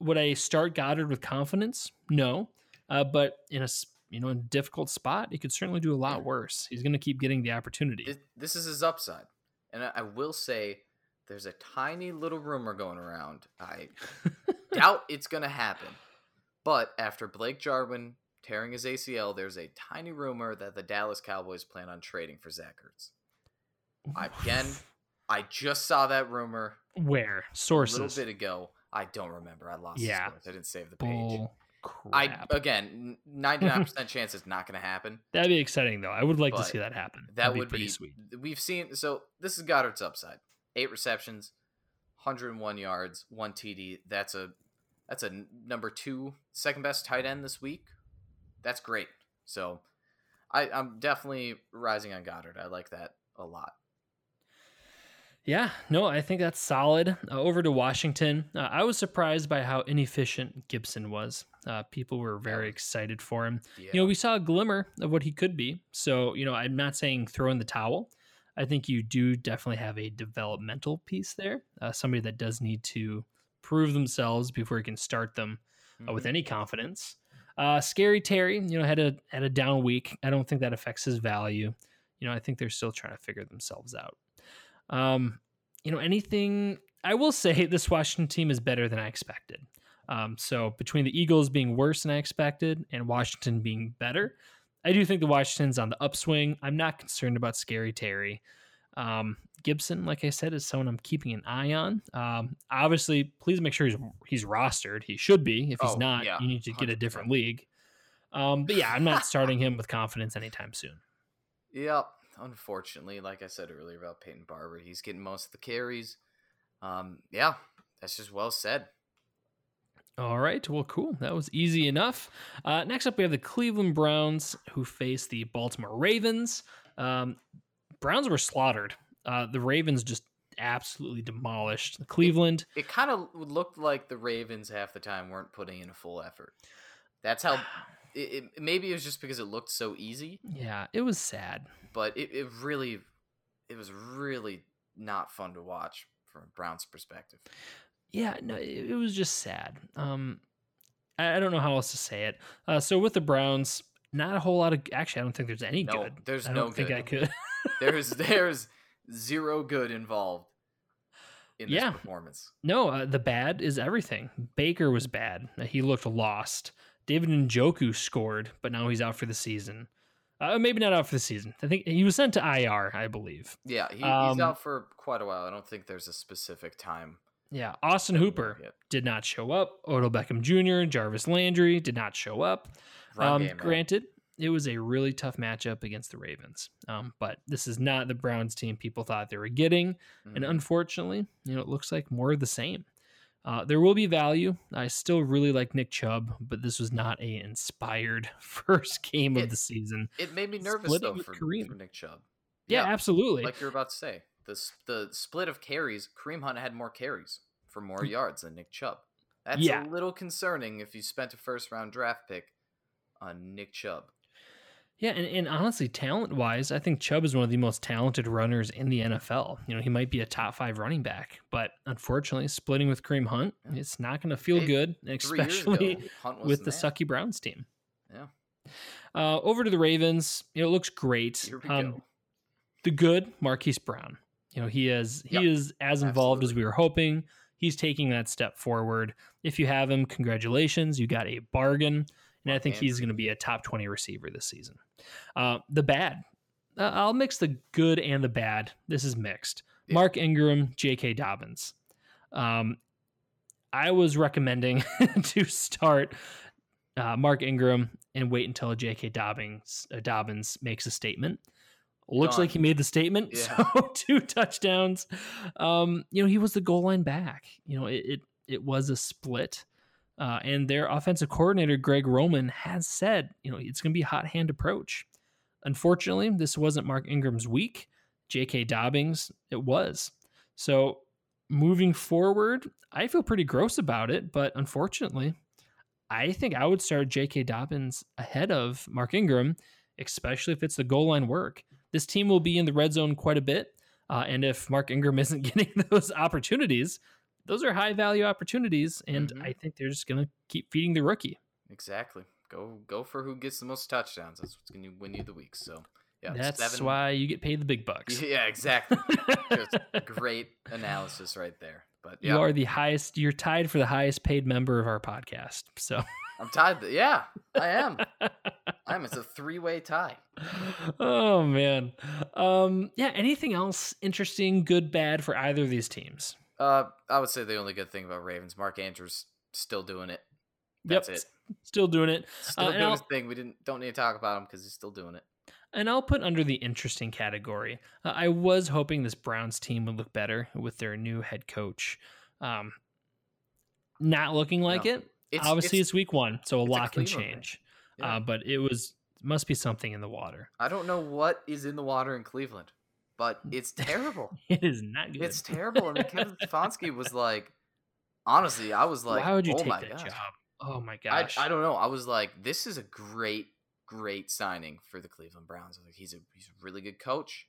Would I start Goddard with confidence? No. But in a difficult spot, he could certainly do a lot worse. He's going to keep getting the opportunity. This is his upside. And I will say there's a tiny little rumor going around. I doubt it's going to happen. But after Blake Jarwin tearing his ACL, there's a tiny rumor that the Dallas Cowboys plan on trading for Zach Ertz. Again, I just saw that rumor. Where? Sources. A little bit ago. I don't remember. I lost the source. I didn't save the page. Crap. Again, 99% chance it's not going to happen. That'd be exciting, though. I would like to see that happen. That would be pretty sweet. We've seen. So this is Goddard's upside: 8 receptions, 101 yards, 1 TD. That's a number 2, second best tight end this week. That's great. So I'm definitely rising on Goddard. I like that a lot. Yeah, no, I think that's solid. Over to Washington. I was surprised by how inefficient Gibson was. People were very excited for him. Yeah. You know, we saw a glimmer of what he could be. So, you know, I'm not saying throw in the towel. I think you do definitely have a developmental piece there. Somebody that does need to prove themselves before you can start them with any confidence. Scary Terry, you know, had a down week. I don't think that affects his value. You know, I think they're still trying to figure themselves out. You know, anything I will say, this Washington team is better than I expected. So between the Eagles being worse than I expected and Washington being better, I do think the Washington's on the upswing. I'm not concerned about Scary Terry. Gibson, like I said, is someone I'm keeping an eye on. Obviously please make sure he's rostered. He should be. If he's not, you need to get a different league. But yeah, I'm not starting him with confidence anytime soon. Yep. Unfortunately, like I said earlier about Peyton Barber, he's getting most of the carries. Yeah, that's just well said. All right. Well, cool. That was easy enough. Next up, we have the Cleveland Browns, who face the Baltimore Ravens. Browns were slaughtered. The Ravens just absolutely demolished Cleveland. It kind of looked like the Ravens half the time weren't putting in a full effort. That's how... It maybe it was just because it looked so easy. Yeah, it was sad. But it was really not fun to watch from a Browns perspective. Yeah, no, it was just sad. I don't know how else to say it. So with the Browns, not a whole lot of... Actually, I don't think there's any good. There's no good. I don't think I could. There's zero good involved in this performance. No, the bad is everything. Baker was bad. He looked lost. David Njoku scored, but now he's out for the season. Maybe not out for the season. I think he was sent to IR, I believe. Yeah, he's out for quite a while. I don't think there's a specific time. Yeah, Austin Hooper did not show up. Odell Beckham Jr., Jarvis Landry did not show up. Granted, it was a really tough matchup against the Ravens. But this is not the Browns team people thought they were getting. Mm-hmm. And unfortunately, you know, it looks like more of the same. There will be value. I still really like Nick Chubb, but this was not an inspired first game of the season. It made me nervous, though, for Nick Chubb. Yeah, absolutely. Like you're about to say, the split of carries, Kareem Hunt had more carries for more yards than Nick Chubb. That's a little concerning if you spent a first-round draft pick on Nick Chubb. Yeah, and honestly, talent-wise, I think Chubb is one of the most talented runners in the NFL. You know, he might be a top 5 running back, but unfortunately, splitting with Kareem Hunt, it's not going to feel good, especially with the sucky Browns team. Yeah. Over to the Ravens, you know, it looks great. Here we go. The good Marquise Brown. You know, he is as involved as we were hoping. He's taking that step forward. If you have him, congratulations, you got a bargain. And I think he's going to be a top 20 receiver this season. The bad. I'll mix the good and the bad. This is mixed. Yeah. Mark Ingram, J.K. Dobbins. I was recommending to start Mark Ingram and wait until J.K. Dobbins makes a statement. Looks like he made the statement. Yeah. So 2 touchdowns. You know, he was the goal line back. You know, it was a split. And their offensive coordinator, Greg Roman, has said, you know, it's going to be a hot hand approach. Unfortunately, this wasn't Mark Ingram's week. J.K. Dobbins, it was. So moving forward, I feel pretty gross about it. But unfortunately, I think I would start J.K. Dobbins ahead of Mark Ingram, especially if it's the goal line work. This team will be in the red zone quite a bit. And if Mark Ingram isn't getting those opportunities, those are high-value opportunities, and I think they're just going to keep feeding the rookie. Exactly. Go for who gets the most touchdowns. That's what's going to win you the week. So, yeah, that's 7. Why you get paid the big bucks. Yeah, exactly. Just great analysis right there. But you are you're tied for the highest paid member of our podcast. So I'm tied. Yeah, I am. It's a three-way tie. Oh, man. Yeah, anything else interesting, good, bad for either of these teams? I would say the only good thing about Ravens, Mark Andrews still doing it. That's it. Still doing it. Still doing his thing. We don't need to talk about him because he's still doing it. And I'll put under the interesting category. I was hoping this Browns team would look better with their new head coach. Not looking like it. Obviously, it's week one, so a lot can change. Yeah. But it must be something in the water. I don't know what is in the water in Cleveland, but it's terrible. It is not good. It's terrible. And Kevin Stefanski was like, honestly, I was like, why would you take that job? Oh my gosh. I don't know. I was like, this is a great signing for the Cleveland Browns. I think he's a really good coach.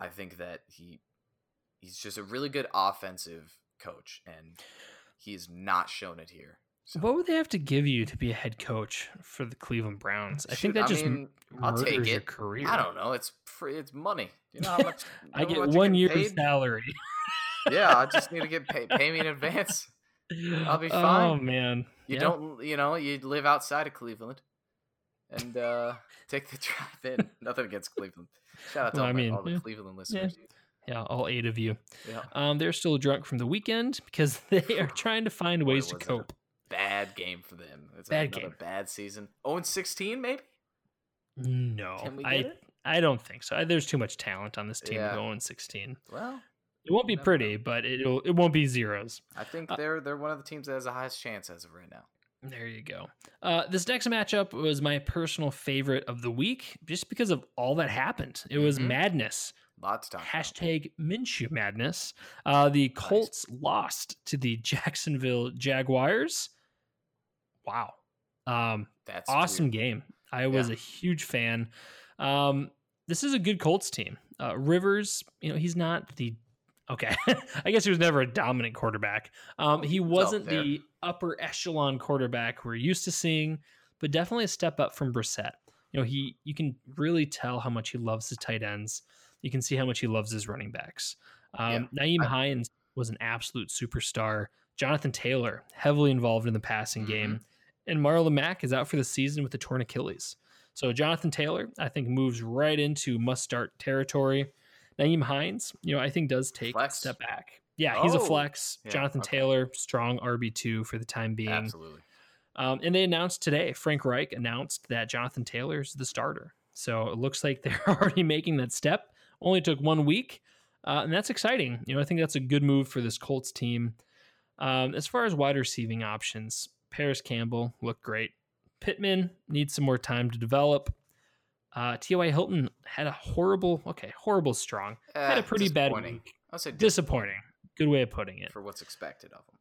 I think that he's just a really good offensive coach, and he's not shown it here. So. What would they have to give you to be a head coach for the Cleveland Browns? I'll take your career. I don't know. It's free. It's money. You know how much I get one year's salary. Yeah, I just need to get paid. Pay me in advance. I'll be fine. Oh man, you don't. You know, you live outside of Cleveland. And take the drive in. Nothing against Cleveland. Shout out to all the Cleveland listeners. Yeah, all 8 of you. Yeah. They're still drunk from the weekend because they are trying to find ways to cope. Bad game for them. It's another bad season. 0-16 maybe? No. Can we get it? I don't think so. There's too much talent on this team to go 0-16. Well, it won't be pretty, but it won't be zeros. I think they're one of the teams that has the highest chance as of right now. There you go. This next matchup was my personal favorite of the week just because of all that happened. It was madness. Lots of time. Hashtag Minshew madness. The Colts lost to the Jacksonville Jaguars. Wow. That's awesome game. I was a huge fan. This is a good Colts team. Rivers, he's not the... Okay. I guess he was never a dominant quarterback. He wasn't the upper echelon quarterback we're used to seeing, but definitely a step up from Brissett. You can really tell how much he loves his tight ends. You can see how much he loves his running backs. Naeem Hines was an absolute superstar. Jonathan Taylor, heavily involved in the passing game. And Marlon Mack is out for the season with a torn Achilles. So Jonathan Taylor, I think, moves right into must-start territory. Naeem Hines, I think does take a step back. Yeah, he's a flex. Yeah, Jonathan Taylor, strong RB2 for the time being. Absolutely. And they announced today, Frank Reich announced that Jonathan Taylor is the starter. So it looks like they're already making that step. Only took 1 week, and that's exciting. I think that's a good move for this Colts team. As far as wide receiving options, Parris Campbell looked great. Pittman needs some more time to develop. T.Y. Hilton had a horrible, strong. Had a pretty bad week. I'll say disappointing. Good way of putting it. For what's expected of him.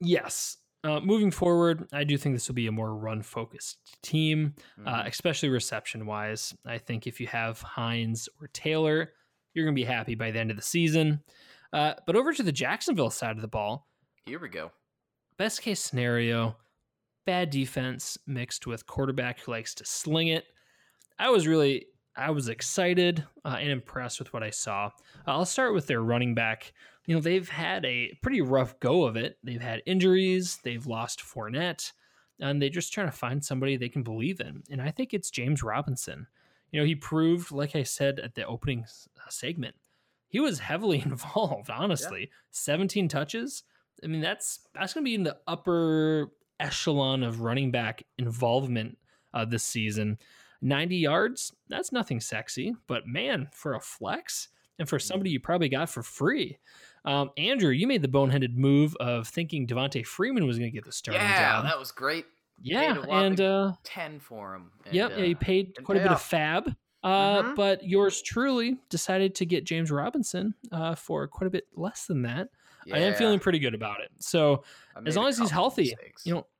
Yes. Moving forward, I do think this will be a more run-focused team, especially reception-wise. I think if you have Hines or Taylor, you're going to be happy by the end of the season. But over to the Jacksonville side of the ball. Here we go. Best-case scenario, bad defense mixed with quarterback who likes to sling it. I was excited and impressed with what I saw. I'll start with their running back. They've had a pretty rough go of it. They've had injuries. They've lost Fournette, and they're just trying to find somebody they can believe in. And I think it's James Robinson. He proved, like I said at the opening segment, he was heavily involved, honestly. Yeah. 17 touches. I mean, that's going to be in the upper echelon of running back involvement this season. 90 yards, that's nothing sexy, but man, for a flex and for somebody you probably got for free. Andrew, you made the boneheaded move of thinking Devontae Freeman was going to get the starting job. Yeah, that was great. Yeah, and 10 for him. And, you paid quite a bit of fab, but yours truly decided to get James Robinson for quite a bit less than that. Yeah. I am feeling pretty good about it. So as long as he's healthy,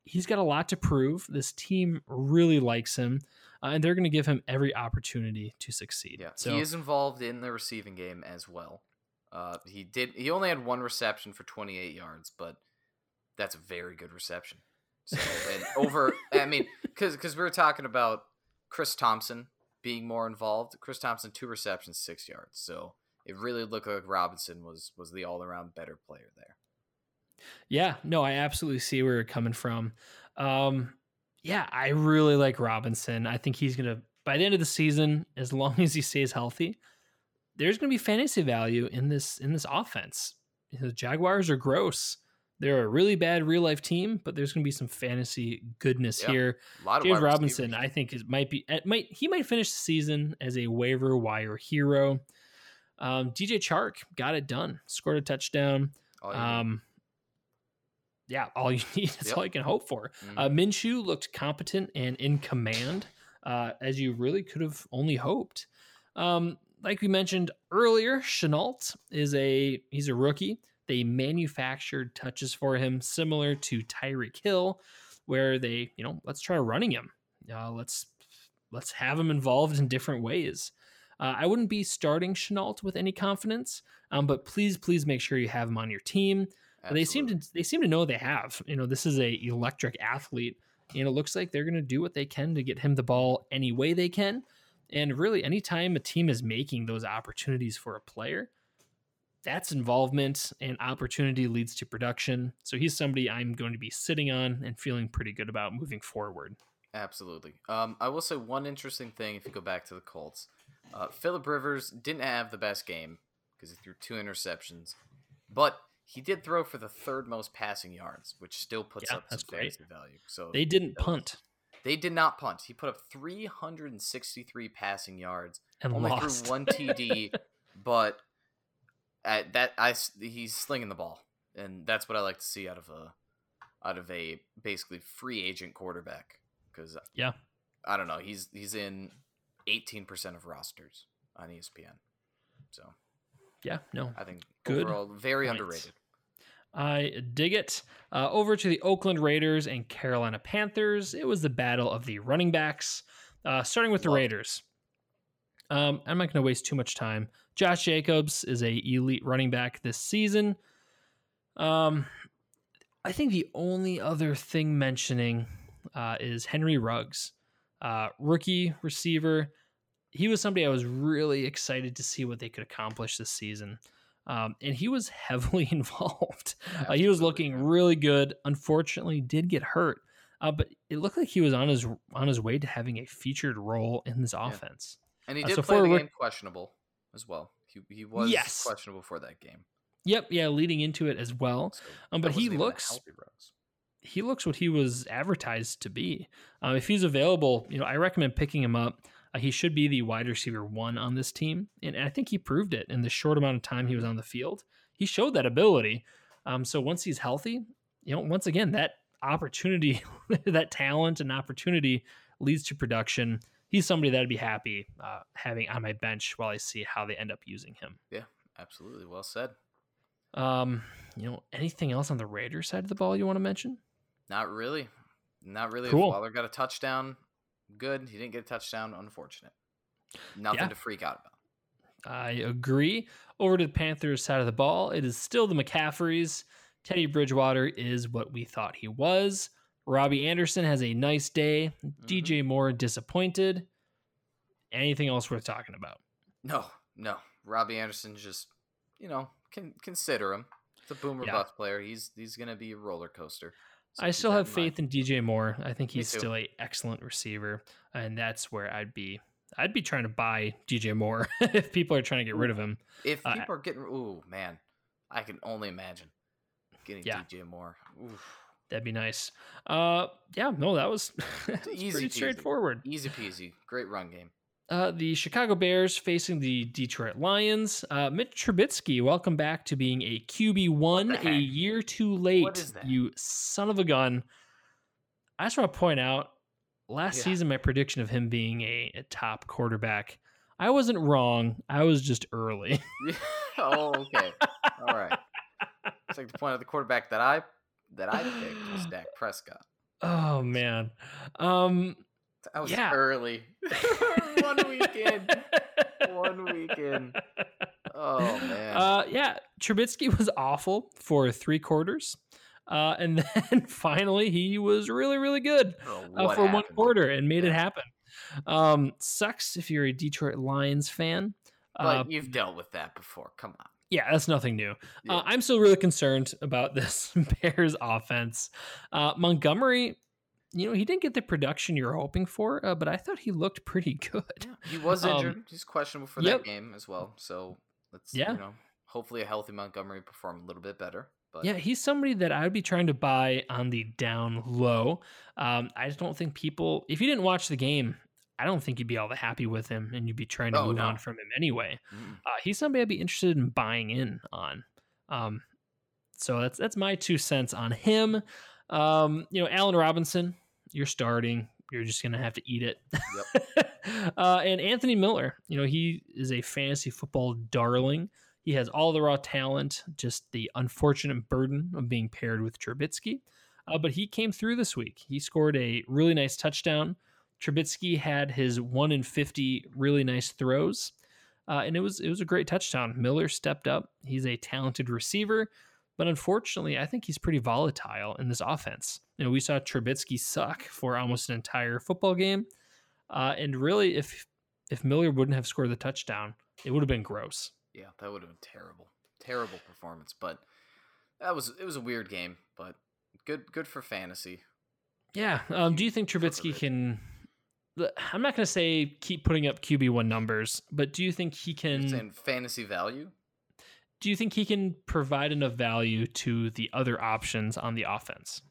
he's got a lot to prove. This team really likes him. And they're going to give him every opportunity to succeed. Yeah, so, he is involved in the receiving game as well. He only had one reception for 28 yards, but that's a very good reception. So, and because we were talking about Chris Thompson being more involved. Chris Thompson, 2 receptions, 6 yards. So it really looked like Robinson was the all-around better player there. Yeah, no, I absolutely see where you're coming from. Yeah, I really like Robinson. I think he's going to, by the end of the season, as long as he stays healthy, there's going to be fantasy value in this offense. The Jaguars are gross. They're a really bad real life team, but there's going to be some fantasy goodness here. A lot of James Robinson, receivers. I think he might finish the season as a waiver wire hero. DJ Chark got it done, scored a touchdown. All you need. That's all you can hope for. Minshew looked competent and in command, as you really could have only hoped. Like we mentioned earlier, Chenault he's a rookie. They manufactured touches for him, similar to Tyreek Hill, where they, let's try running him. Let's have him involved in different ways. I wouldn't be starting Chenault with any confidence, but please make sure you have him on your team. They seem to know they have. This is a electric athlete, and it looks like they're going to do what they can to get him the ball any way they can. And really, anytime a team is making those opportunities for a player, that's involvement, and opportunity leads to production. So he's somebody I'm going to be sitting on and feeling pretty good about moving forward. Absolutely. I will say one interesting thing if you go back to the Colts. Philip Rivers didn't have the best game because he threw 2 interceptions, but he did throw for the third most passing yards, which still puts up some fantasy value. So they didn't punt. They did not punt. He put up 363 passing yards and only lost. Threw 1 TD, but he's slinging the ball, and that's what I like to see out of a basically free agent quarterback. Because I don't know, he's in 18% of rosters on ESPN. So I think good overall very point. Underrated. I dig it. Over to the Oakland Raiders and Carolina Panthers. It was the battle of the running backs, starting with the Raiders. I'm not going to waste too much time. Josh Jacobs is an elite running back this season. I think the only other thing mentioning is Henry Ruggs, rookie receiver. He was somebody I was really excited to see what they could accomplish this season. And he was heavily involved. He was looking really good. Unfortunately, did get hurt. But it looked like he was on his way to having a featured role in this offense. And he did play the game questionable as well. He was questionable for that game. Yep, yeah, leading into it as well. So but he looks what he was advertised to be. If he's available, I recommend picking him up. He should be the wide receiver 1 on this team, and I think he proved it in the short amount of time he was on the field. He showed that ability. So once he's healthy, once again, that opportunity, that talent and opportunity leads to production. He's somebody that I'd be happy having on my bench while I see how they end up using him. Yeah, absolutely. Well said. Anything else on the Raiders side of the ball you want to mention? Not really. Cool. Waller got a touchdown. Good. He didn't get a touchdown. Unfortunate. Nothing to freak out about. I agree. Over to the Panthers side of the ball. It is still the McCaffreys. Teddy Bridgewater is what we thought he was. Robbie Anderson has a nice day. DJ Moore disappointed. Anything else worth talking about? No. Robbie Anderson just, can consider him. It's a boom or bust player. He's going to be a roller coaster. So I still have faith in DJ Moore. I think he's still an excellent receiver, and that's where I'd be trying to buy DJ Moore if people are trying to get rid of him. If people are getting, I can only imagine getting DJ Moore. Oof. That'd be nice. That was easy, pretty straightforward. Easy peasy. Great run game. The Chicago Bears facing the Detroit Lions. Mitch Trubisky, welcome back to being a QB1 a year too late, you son of a gun. I just want to point out, last season, my prediction of him being a top quarterback, I wasn't wrong. I was just early. Okay. All right. I'd like to point out the quarterback that I picked was Dak Prescott. Oh, man. I was early. One weekend. Oh, man. Trubisky was awful for 3 quarters. And then finally, he was really, really good for happened? 1 quarter and made it happen. Sucks if you're a Detroit Lions fan. But you've dealt with that before. Come on. Yeah, that's nothing new. I'm still really concerned about this Bears offense. Montgomery you know, he didn't get the production you're hoping for, but I thought he looked pretty good. Yeah, he was injured. He's questionable for that game as well. So let's, you know, hopefully a healthy Montgomery performed a little bit better. But yeah, he's somebody that I would be trying to buy on the down low. I just don't think people, if you didn't watch the game, I don't think you'd be all that happy with him, and you'd be trying to move on from him anyway. He's somebody I'd be interested in buying in on. So that's my 2 cents on him. You know, Allen Robinson, you're starting. You're just going to have to eat it. Yep. And Anthony Miller, you know, he is a fantasy football darling. He has all the raw talent, just the unfortunate burden of being paired with Trubisky. But he came through this week. He scored a really nice touchdown. Trubisky had his 1 in 50 really nice throws, and it was a great touchdown. Miller stepped up. He's a talented receiver, but unfortunately, I think he's pretty volatile in this offense. You know, we saw Trubisky suck for almost an entire football game, and really, if Miller wouldn't have scored the touchdown, it would have been gross. Yeah, that would have been terrible, terrible performance. But it was a weird game, but good for fantasy. Yeah. Do you think Trubisky can? I'm not going to say keep putting up QB1 numbers, but do you think he can... You're saying fantasy value? Do you think he can provide enough value to the other options on the offense?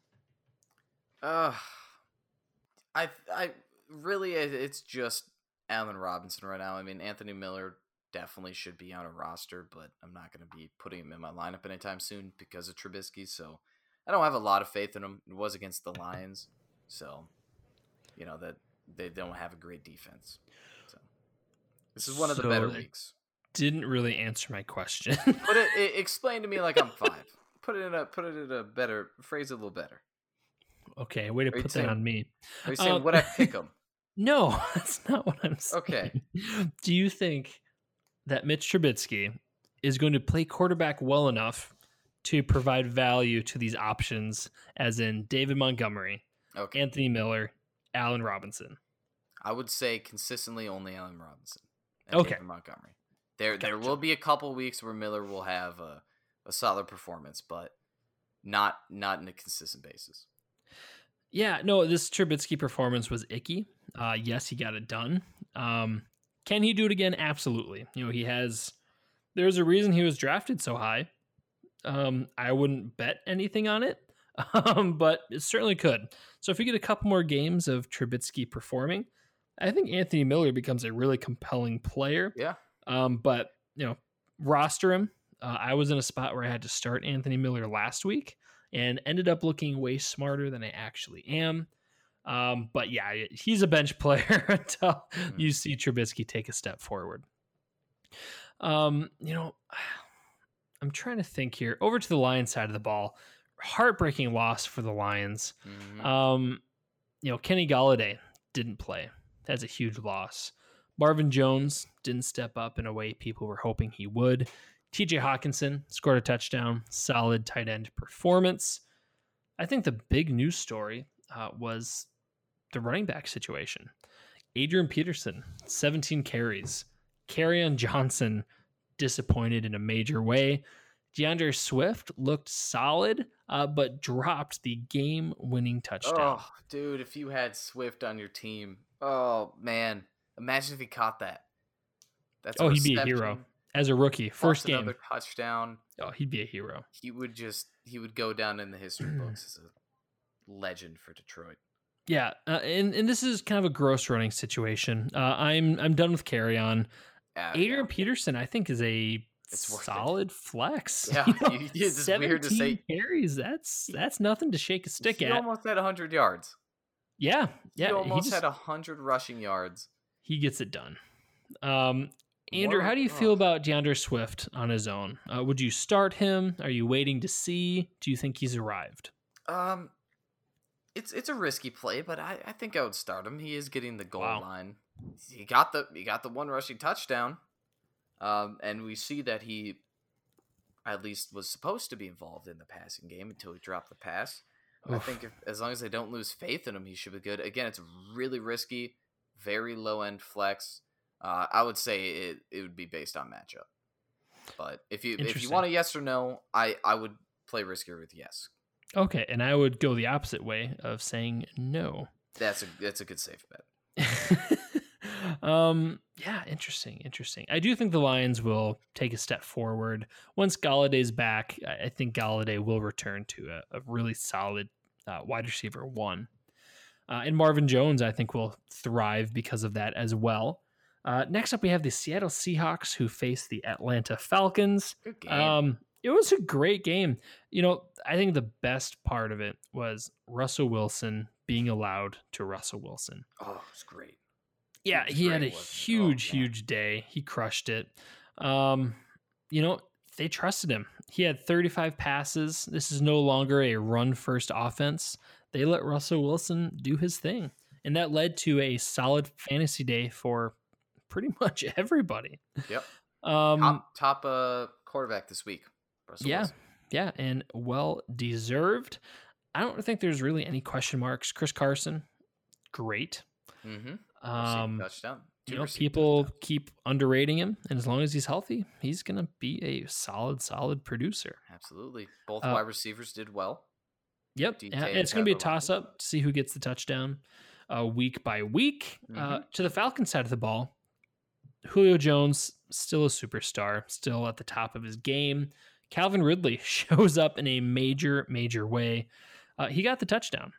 It's just Allen Robinson right now. I mean, Anthony Miller definitely should be on a roster, but I'm not going to be putting him in my lineup anytime soon because of Trubisky, so I don't have a lot of faith in him. It was against the Lions, so, you know, that... They don't have a great defense. So this is one of the better leagues. Didn't really answer my question. But explain to me like I'm five. Put it in a better phrase, a little better. Okay, way to put that on me. Are you saying would I pick him? No, that's not what I'm saying. Okay. Do you think that Mitch Trubisky is going to play quarterback well enough to provide value to these options, as in David Montgomery, Anthony Miller, Allen Robinson? I would say consistently only Allen Robinson and David Montgomery. There will be a couple weeks where Miller will have a solid performance, but not on a consistent basis. Yeah, no, this Trubisky performance was icky. Yes, he got it done. Can he do it again? Absolutely. You know, there's a reason he was drafted so high. I wouldn't bet anything on it. But it certainly could. So if you get a couple more games of Trubisky performing, I think Anthony Miller becomes a really compelling player. Yeah. But, you know, roster him. I was in a spot where I had to start Anthony Miller last week and ended up looking way smarter than I actually am. But yeah, he's a bench player until you see Trubisky take a step forward. You know, I'm trying to think here. Over to the Lions side of the ball. Heartbreaking loss for the Lions. You know, Kenny Golladay didn't play. That's a huge loss. Marvin Jones didn't step up in a way people were hoping he would. TJ Hawkinson scored a touchdown. Solid tight end performance. I think the big news story was the running back situation. Adrian Peterson, 17 carries. Kerryon Johnson disappointed in a major way. DeAndre Swift looked solid, but dropped the game-winning touchdown. Oh, dude, if you had Swift on your team, oh, man. Imagine if he caught that. He'd be a hero. As a rookie, first game. Another touchdown. Oh, he'd be a hero. He would go down in the history books as a legend for Detroit. Yeah, and this is kind of a gross running situation. I'm done with Kerryon. Adrian Peterson, I think, is a... solid flex. Yeah, you know, it's 17 weird to say. Carries. That's nothing to shake a stick at. He almost had 100 yards. Yeah. He had 100 rushing yards. He gets it done. Andrew, how do you feel about DeAndre Swift on his own? Would you start him? Are you waiting to see? Do you think he's arrived? It's a risky play, but I think I would start him. He is getting the goal line. He got the one rushing touchdown. And we see that he at least was supposed to be involved in the passing game until he dropped the pass. Oof. I think as long as they don't lose faith in him, he should be good. Again, it's really risky, very low-end flex. I would say it would be based on matchup. But if you want a yes or no, I would play riskier with yes. Okay, and I would go the opposite way of saying no. That's a good safe bet. Yeah, interesting. I do think the Lions will take a step forward. Once Galladay's back, I think Galladay will return to a really solid wide receiver one. And Marvin Jones, I think, will thrive because of that as well. Next up, we have the Seattle Seahawks, who face the Atlanta Falcons. Good game. It was a great game. You know, I think the best part of it was Russell Wilson being allowed to Russell Wilson. Oh, it's great. Yeah, he had a huge day. He crushed it. You know, they trusted him. He had 35 passes. This is no longer a run-first offense. They let Russell Wilson do his thing, and that led to a solid fantasy day for pretty much everybody. Yep. Top quarterback this week. Russell Wilson. Yeah, and well-deserved. I don't think there's really any question marks. Chris Carson, great. Mm-hmm. Touchdown. You know, people keep underrating him, and as long as he's healthy, he's going to be a solid producer. Absolutely. Both wide receivers did well. Yep. It's going to be a toss-up to see who gets the touchdown week by week. Mm-hmm. To the Falcons side of the ball, Julio Jones, still a superstar, still at the top of his game. Calvin Ridley shows up in a major way. He got the touchdown.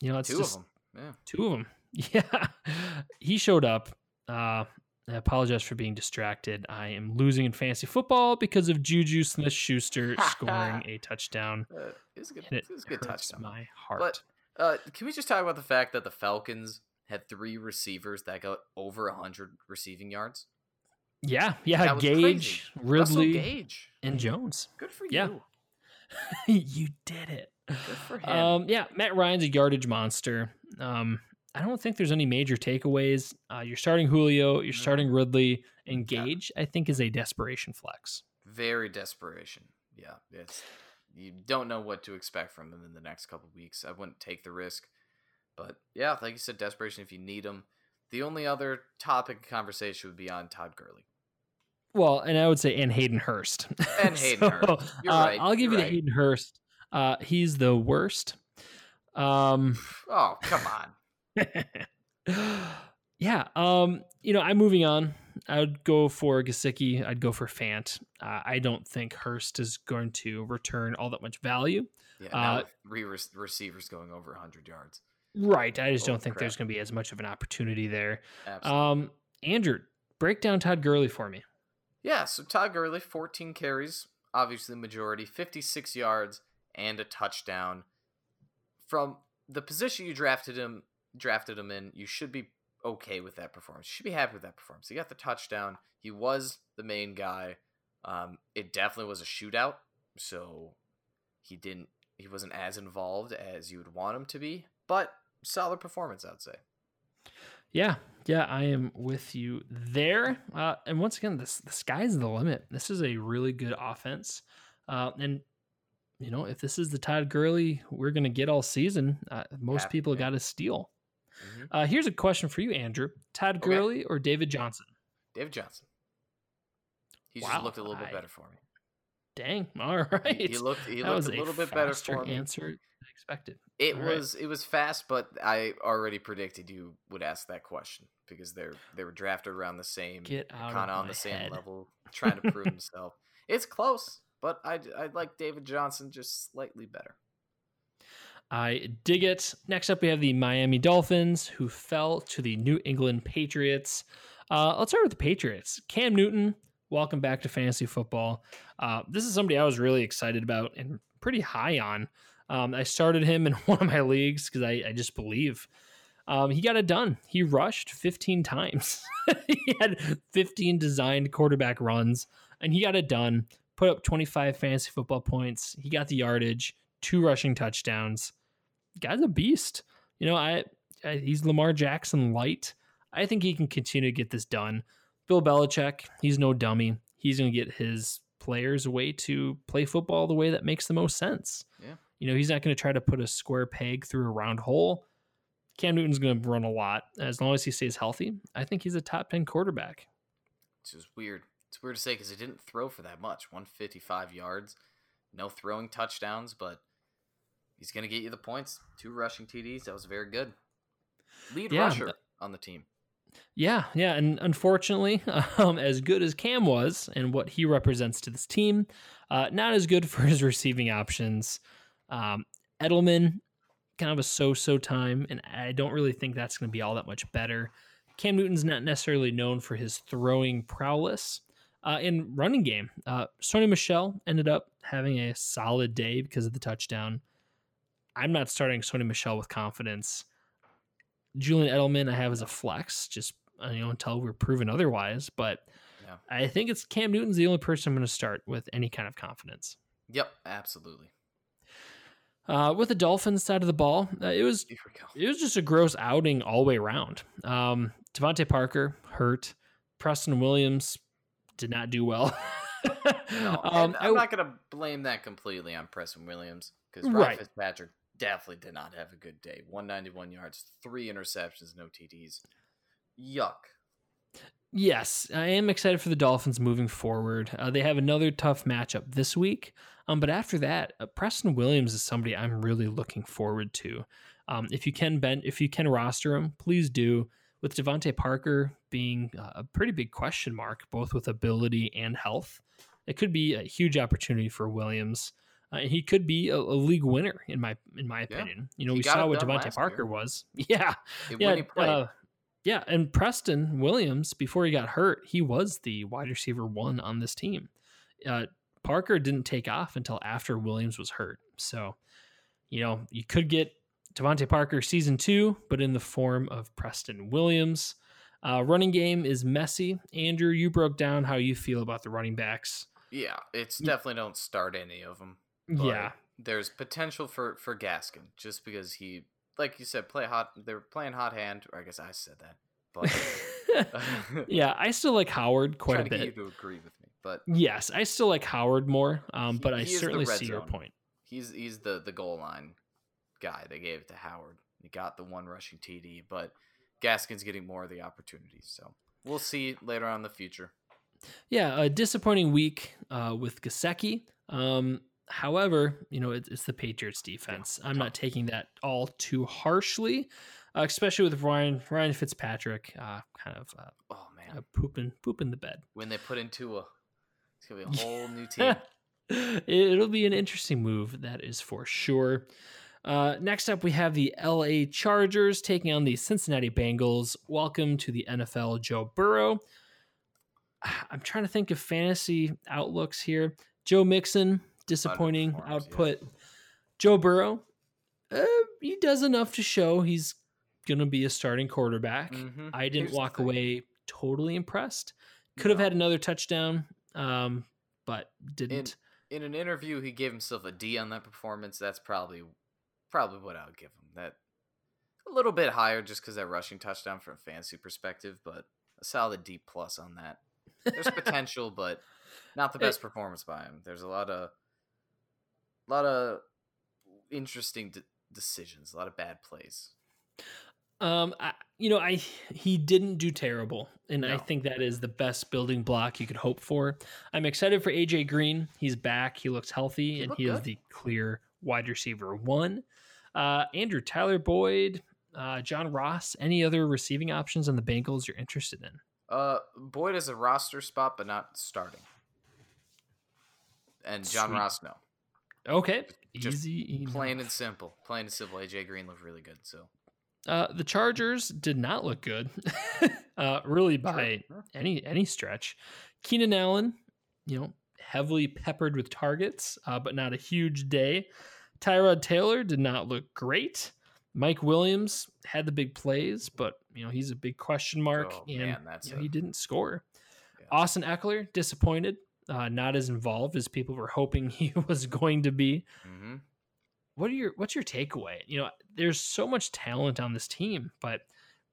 You know, it's two of them. Yeah, he showed up. I apologize for being distracted. I am losing in fantasy football because of Juju Smith-Schuster scoring a touchdown. It was a good touchdown. My heart. But can we just talk about the fact that the Falcons had three receivers that got over 100 receiving yards? Yeah, Gage, crazy. Ridley, Gage, and Jones. Good for you. You did it. Good for him. Yeah, Matt Ryan's a yardage monster. I don't think there's any major takeaways. You're starting Julio, you're starting Ridley, and Gage, I think, is a desperation flex. Very desperation. Yeah. You don't know what to expect from them in the next couple of weeks. I wouldn't take the risk. But yeah, like you said, desperation if you need them. The only other topic of conversation would be on Todd Gurley. Well, and I would say Hayden Hurst. You're right. I'll give you the Hayden Hurst. He's the worst. Oh, come on. Yeah. You know, I'm moving on. I would go for Gesicki. I'd go for Fant. I don't think Hurst is going to return all that much value. Yeah. Three receivers going over 100 yards. Right. I just don't think there's going to be as much of an opportunity there. Absolutely. Andrew, break down Todd Gurley for me. Yeah. So Todd Gurley, 14 carries, obviously the majority, 56 yards and a touchdown. From the position you drafted him in, you should be okay with that performance. You should be happy with that performance. He got the touchdown. He was the main guy. It definitely was a shootout, so he wasn't as involved as you would want him to be, but solid performance, I'd say. Yeah, I am with you there. And once again, the sky's the limit. This is a really good offense. And you know, if this is the Todd Gurley we're going to get all season, most people got to steal. Mm-hmm. Here's a question for you, Andrew. Todd Gurley or David Johnson? David Johnson. He just looked a little bit better for me. Dang. All right. He looked a little bit better for me. Answer than expected. It was fast, but I already predicted you would ask that question because they were drafted around the same, kind of on the same level, trying to prove himself. It's close, but I like David Johnson just slightly better. I dig it. Next up, we have the Miami Dolphins, who fell to the New England Patriots. Let's start with the Patriots. Cam Newton, welcome back to fantasy football. This is somebody I was really excited about and pretty high on. I started him in one of my leagues because I just believe. He got it done. He rushed 15 times. He had 15 designed quarterback runs, and he got it done. Put up 25 fantasy football points. He got the yardage, 2 rushing touchdowns. Guy's a beast. You know, he's Lamar Jackson light. I think he can continue to get this done. Bill Belichick, he's no dummy. He's going to get his players a way to play football the way that makes the most sense. Yeah. You know, he's not going to try to put a square peg through a round hole. Cam Newton's going to run a lot. As long as he stays healthy, I think he's a top 10 quarterback. This is weird. It's weird to say because he didn't throw for that much. 155 yards, no throwing touchdowns, but he's going to get you the points. 2 rushing TDs. That was very good. Lead rusher on the team. Yeah. And unfortunately, as good as Cam was and what he represents to this team, not as good for his receiving options. Edelman, kind of a so-so time, and I don't really think that's going to be all that much better. Cam Newton's not necessarily known for his throwing prowess in running game. Sony Michel ended up having a solid day because of the touchdown. I'm not starting Sony Michel with confidence. Julian Edelman I have as a flex, just until we're proven otherwise. But yeah. I think it's Cam Newton's the only person I'm going to start with any kind of confidence. Yep, absolutely. With the Dolphins side of the ball, it was just a gross outing all the way around. Devontae Parker hurt. Preston Williams did not do well. No, I'm not going to blame that completely on Preston Williams because Ryan Fitzpatrick definitely did not have a good day. 191 yards, 3 interceptions, no TDs. Yuck. Yes, I am excited for the Dolphins moving forward. They have another tough matchup this week. But after that, Preston Williams is somebody I'm really looking forward to. If you can roster him, please do. With Devontae Parker being a pretty big question mark, both with ability and health, it could be a huge opportunity for Williams. And he could be a league winner in my opinion. Yeah. We saw what Devontae Parker was. Yeah. When he played. Yeah, and Preston Williams, before he got hurt, he was the wide receiver 1 on this team. Parker didn't take off until after Williams was hurt. So, you could get Devontae Parker season 2, but in the form of Preston Williams. Running game is messy. Andrew, you broke down how you feel about the running backs. Yeah, it's definitely don't start any of them. Yeah. There's potential for Gaskin just because he... Like you said, they were playing hot hand, or I guess I said that. But yeah, I still like Howard quite a bit. You to agree with me, but yes, I still like Howard more. But I certainly see your point. He's the goal line guy. They gave it to Howard. He got the 1 rushing TD, but Gaskin's getting more of the opportunities. So we'll see later on in the future. Yeah, a disappointing week with Gesicki. However, it's the Patriots defense. I'm not taking that all too harshly, especially with Ryan Fitzpatrick pooping the bed. When they put into it's going to be a whole new team. It'll be an interesting move, that is for sure. Next up, we have the LA Chargers taking on the Cincinnati Bengals. Welcome to the NFL, Joe Burrow. I'm trying to think of fantasy outlooks here. Joe Mixon. Disappointing output. Yeah. Joe Burrow, he does enough to show he's going to be a starting quarterback. Mm-hmm. I didn't walk away totally impressed. Could have had another touchdown, but didn't. In an interview, he gave himself a D on that performance. That's probably what I would give him. That a little bit higher just because that rushing touchdown from a fantasy perspective, but a solid D+ on that. There's potential, but not the best performance by him. There's a lot of interesting decisions, a lot of bad plays. He didn't do terrible, and I think that is the best building block you could hope for. I'm excited for AJ Green. He's back. He looks healthy, and he is the clear wide receiver 1. Andrew, Tyler Boyd, John Ross, any other receiving options on the Bengals you're interested in? Boyd is a roster spot, but not starting. And John Ross, no. Okay, just easy enough. Plain and simple. AJ Green looked really good. So, the Chargers did not look good, really by any stretch. Keenan Allen, heavily peppered with targets, but not a huge day. Tyrod Taylor did not look great. Mike Williams had the big plays, but he's a big question mark, he didn't score. Yeah. Austin Ekeler disappointed. Not as involved as people were hoping he was going to be. Mm-hmm. What's your takeaway? There's so much talent on this team, but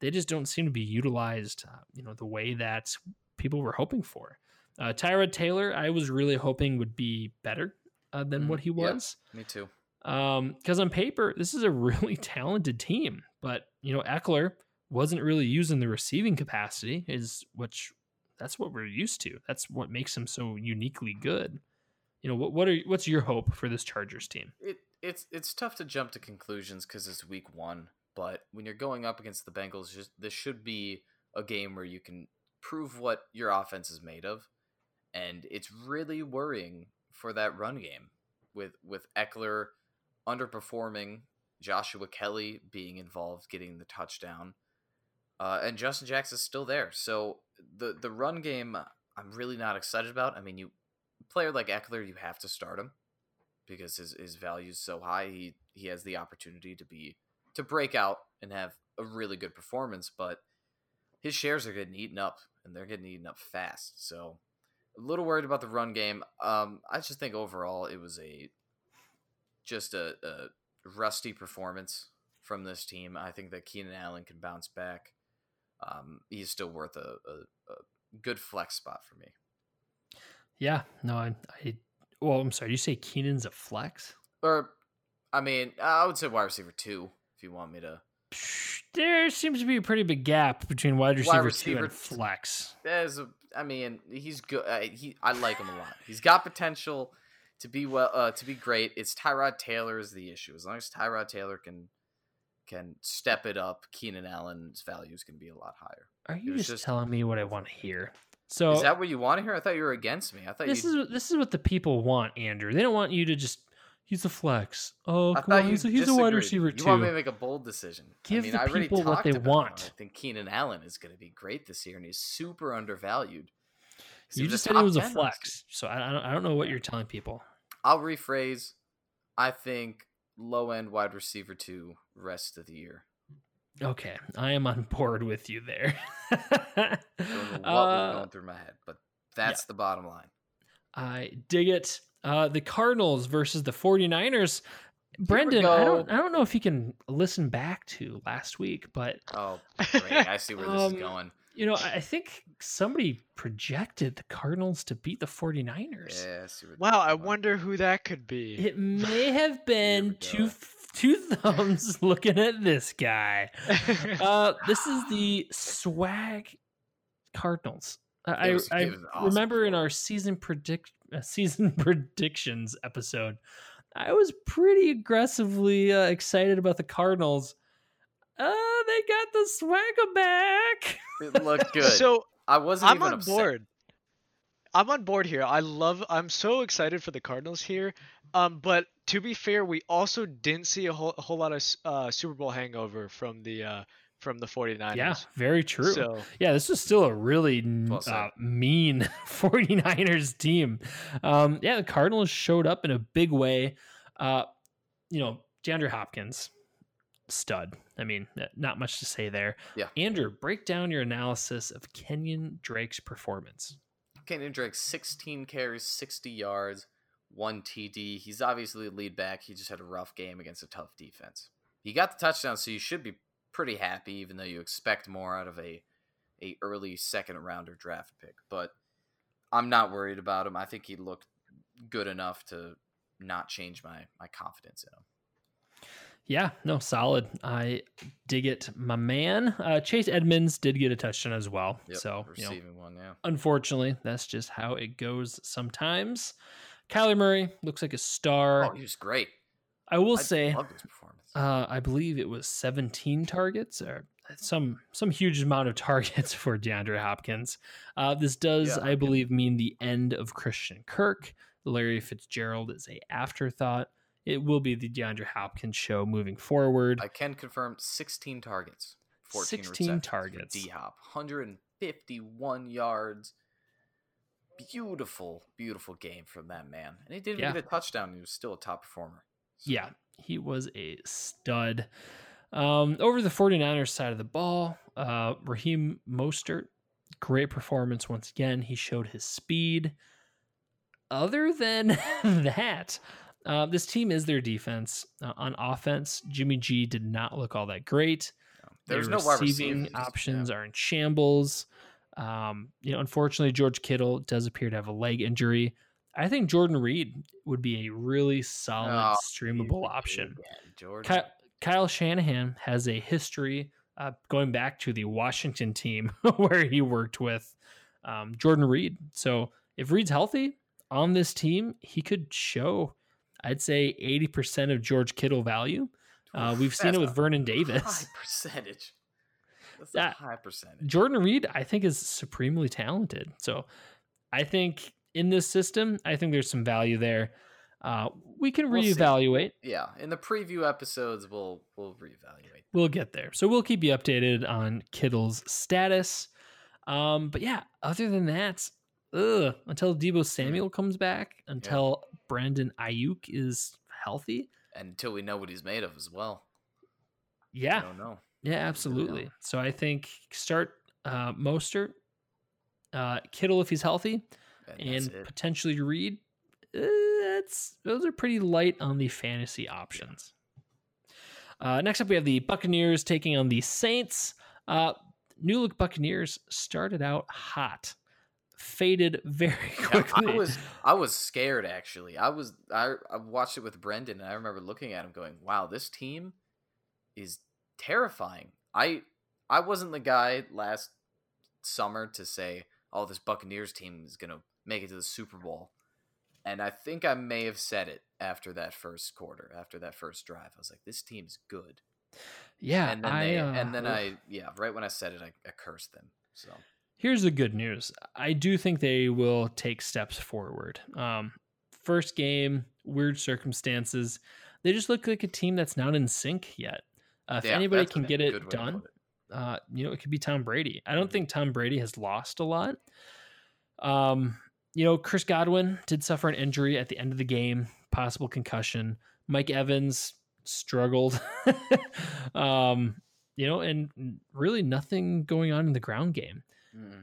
they just don't seem to be utilized, the way that people were hoping for. Tyrod Taylor, I was really hoping would be better than what he was. Yeah, me too. Because on paper, this is a really talented team, but Ekeler wasn't really using the receiving capacity, that's what we're used to. That's what makes him so uniquely good. What's your hope for this Chargers team? It it's tough to jump to conclusions because it's week one, but when you're going up against the Bengals, this should be a game where you can prove what your offense is made of, and it's really worrying for that run game with Ekeler underperforming, Joshua Kelly being involved getting the touchdown, and Justin Jackson's still there. So the run game, I'm really not excited about. I mean, you player like Ekeler, you have to start him because his value is so high. He has the opportunity to break out and have a really good performance, but his shares are getting eaten up, and they're getting eaten up fast. So a little worried about the run game. I just think overall it was a rusty performance from this team. I think that Keenan Allen can bounce back. He's still worth a good flex spot for me. Yeah, no, I'm sorry. You say Keenan's a flex? I would say wide receiver 2 if you want me to. There seems to be a pretty big gap between wide receiver 2 and flex. He's good. I like him a lot. He's got potential to be great. It's Tyrod Taylor is the issue. As long as Tyrod Taylor can step it up, Keenan Allen's value is going to be a lot higher. Are you just telling me what I want to hear? So is that what you want to hear? I thought you were against me. I thought this is what the people want, Andrew. They don't want you to just. He's a flex. Oh, come on. He's a wide receiver too. You want me to make a bold decision? Give the people what they want. I think Keenan Allen is going to be great this year, and he's super undervalued. You just said it was a flex, so I don't know what you're telling people. I'll rephrase. I think low end wide receiver 2 rest of the year. Okay, I am on board with you there. I don't know what was going through my head, but that's the bottom line. I dig it. The Cardinals versus the 49ers. Brendan, I don't know if you can listen back to last week, but oh, great. I see where this is going. I think somebody projected the Cardinals to beat the 49ers. Yeah, I see where wow, I wonder who that could be. It may have been two thumbs looking at this guy. This is the swag Cardinals. I remember in our season predictions episode, I was pretty aggressively excited about the Cardinals. Oh, they got the swagger back. It looked good. So I'm on board. I'm on board here. I'm so excited for the Cardinals here. But to be fair, we also didn't see a whole lot of Super Bowl hangover from the 49ers. Yeah, very true. So, yeah, this is still a really mean 49ers team. The Cardinals showed up in a big way. DeAndre Hopkins, stud. Not much to say there. Yeah. Andrew, break down your analysis of Kenyon Drake's performance. Kenyon Drake, 16 carries, 60 yards, 1 TD. He's obviously lead back. He just had a rough game against a tough defense. He got the touchdown, so you should be pretty happy, even though you expect more out of a early second rounder draft pick. But I'm not worried about him. I think he looked good enough to not change my confidence in him. Yeah, no, solid. I dig it, my man. Chase Edmonds did get a touchdown as well. Yep, so receiving one, yeah. Unfortunately, that's just how it goes sometimes. Kyler Murray looks like a star. Oh, he was great. I will say, love his performance. I believe it was 17 targets or some huge amount of targets for DeAndre Hopkins. This does, I believe, mean the end of Christian Kirk. Larry Fitzgerald is an afterthought. It will be the DeAndre Hopkins show moving forward. I can confirm 16 targets, 14 receptions targets. D-Hop, 151 yards. Beautiful, beautiful game from that man. And he didn't get a touchdown. He was still a top performer. Yeah, he was a stud. Over the 49ers side of the ball, Raheem Mostert, great performance once again. He showed his speed. Other than that, this team is their defense. On offense, Jimmy G did not look all that great. There's no receiving options are in shambles. Unfortunately, George Kittle does appear to have a leg injury. I think Jordan Reed would be a really solid streamable option. Yeah, Kyle Shanahan has a history going back to the Washington team where he worked with Jordan Reed. So if Reed's healthy on this team, he could show I'd say 80% of George Kittle value. We've seen it with Vernon Davis. High percentage. That's a high percentage. Jordan Reed, I think, is supremely talented. So I think in this system, I think there's some value there. We can reevaluate. See. Yeah. In the preview episodes, we'll reevaluate. We'll get there. So we'll keep you updated on Kittle's status. But yeah, other than that, until Deebo Samuel comes back, until Brandon Ayuk is healthy. And until we know what he's made of as well. Yeah. I don't know. Yeah, absolutely. Yeah. So I think start Mostert, Kittle if he's healthy, and potentially Reed. Those are pretty light on the fantasy options. Yeah. Next up, we have the Buccaneers taking on the Saints. New look Buccaneers started out hot, faded very quickly. I was scared actually. I watched it with Brendan, and I remember looking at him going, "Wow, this team is terrifying." I wasn't the guy last summer to say, "Oh, this Buccaneers team is going to make it to the Super Bowl." And I think I may have said it after that first quarter, after that first drive. I was like, "This team's good." Yeah, and then right when I said it, I cursed them. So here's the good news: I do think they will take steps forward. First game, weird circumstances. They just look like a team that's not in sync yet. If anybody can get it done, it could be Tom Brady. I don't think Tom Brady has lost a lot. Chris Godwin did suffer an injury at the end of the game, possible concussion. Mike Evans struggled, and really nothing going on in the ground game.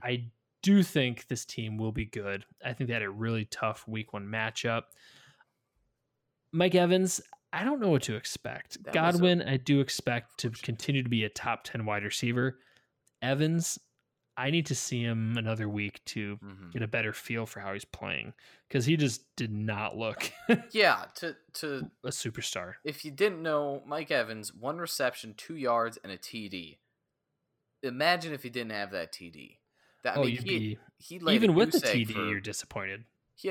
I do think this team will be good. I think they had a really tough week one matchup. Mike Evans, I don't know what to expect. Godwin, I do expect to continue to be a top 10 wide receiver. Evans, I need to see him another week to get a better feel for how he's playing, because he just did not look to a superstar. If you didn't know, Mike Evans, 1 reception, 2 yards, and a TD. Imagine if he didn't have that TD. Even with the TD, you're disappointed. He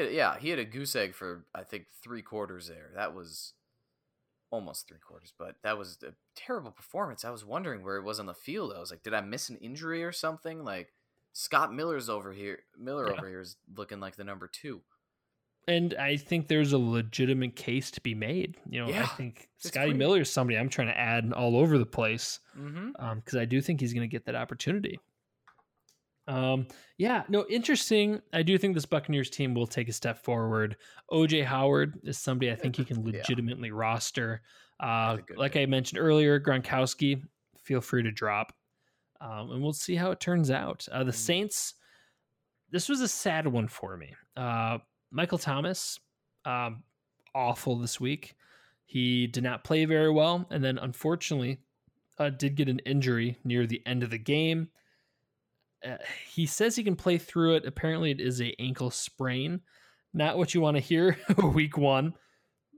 had a goose egg for, I think, 3 quarters there. That was almost 3 quarters, but that was a terrible performance. I was wondering where he was on the field. I was like, did I miss an injury or something? Like, Scott Miller's over here. Over here is looking like the number 2. And I think there's a legitimate case to be made. I think Scotty Miller is somebody I'm trying to add all over the place, because I do think he's going to get that opportunity. Interesting. I do think this Buccaneers team will take a step forward. OJ Howard is somebody I think you can legitimately roster. I mentioned earlier, Gronkowski, feel free to drop. And we'll see how it turns out. The Saints, this was a sad one for me. Michael Thomas, awful this week. He did not play very well. And then unfortunately did get an injury near the end of the game. He says he can play through it. Apparently, it is an ankle sprain. Not what you want to hear week 1.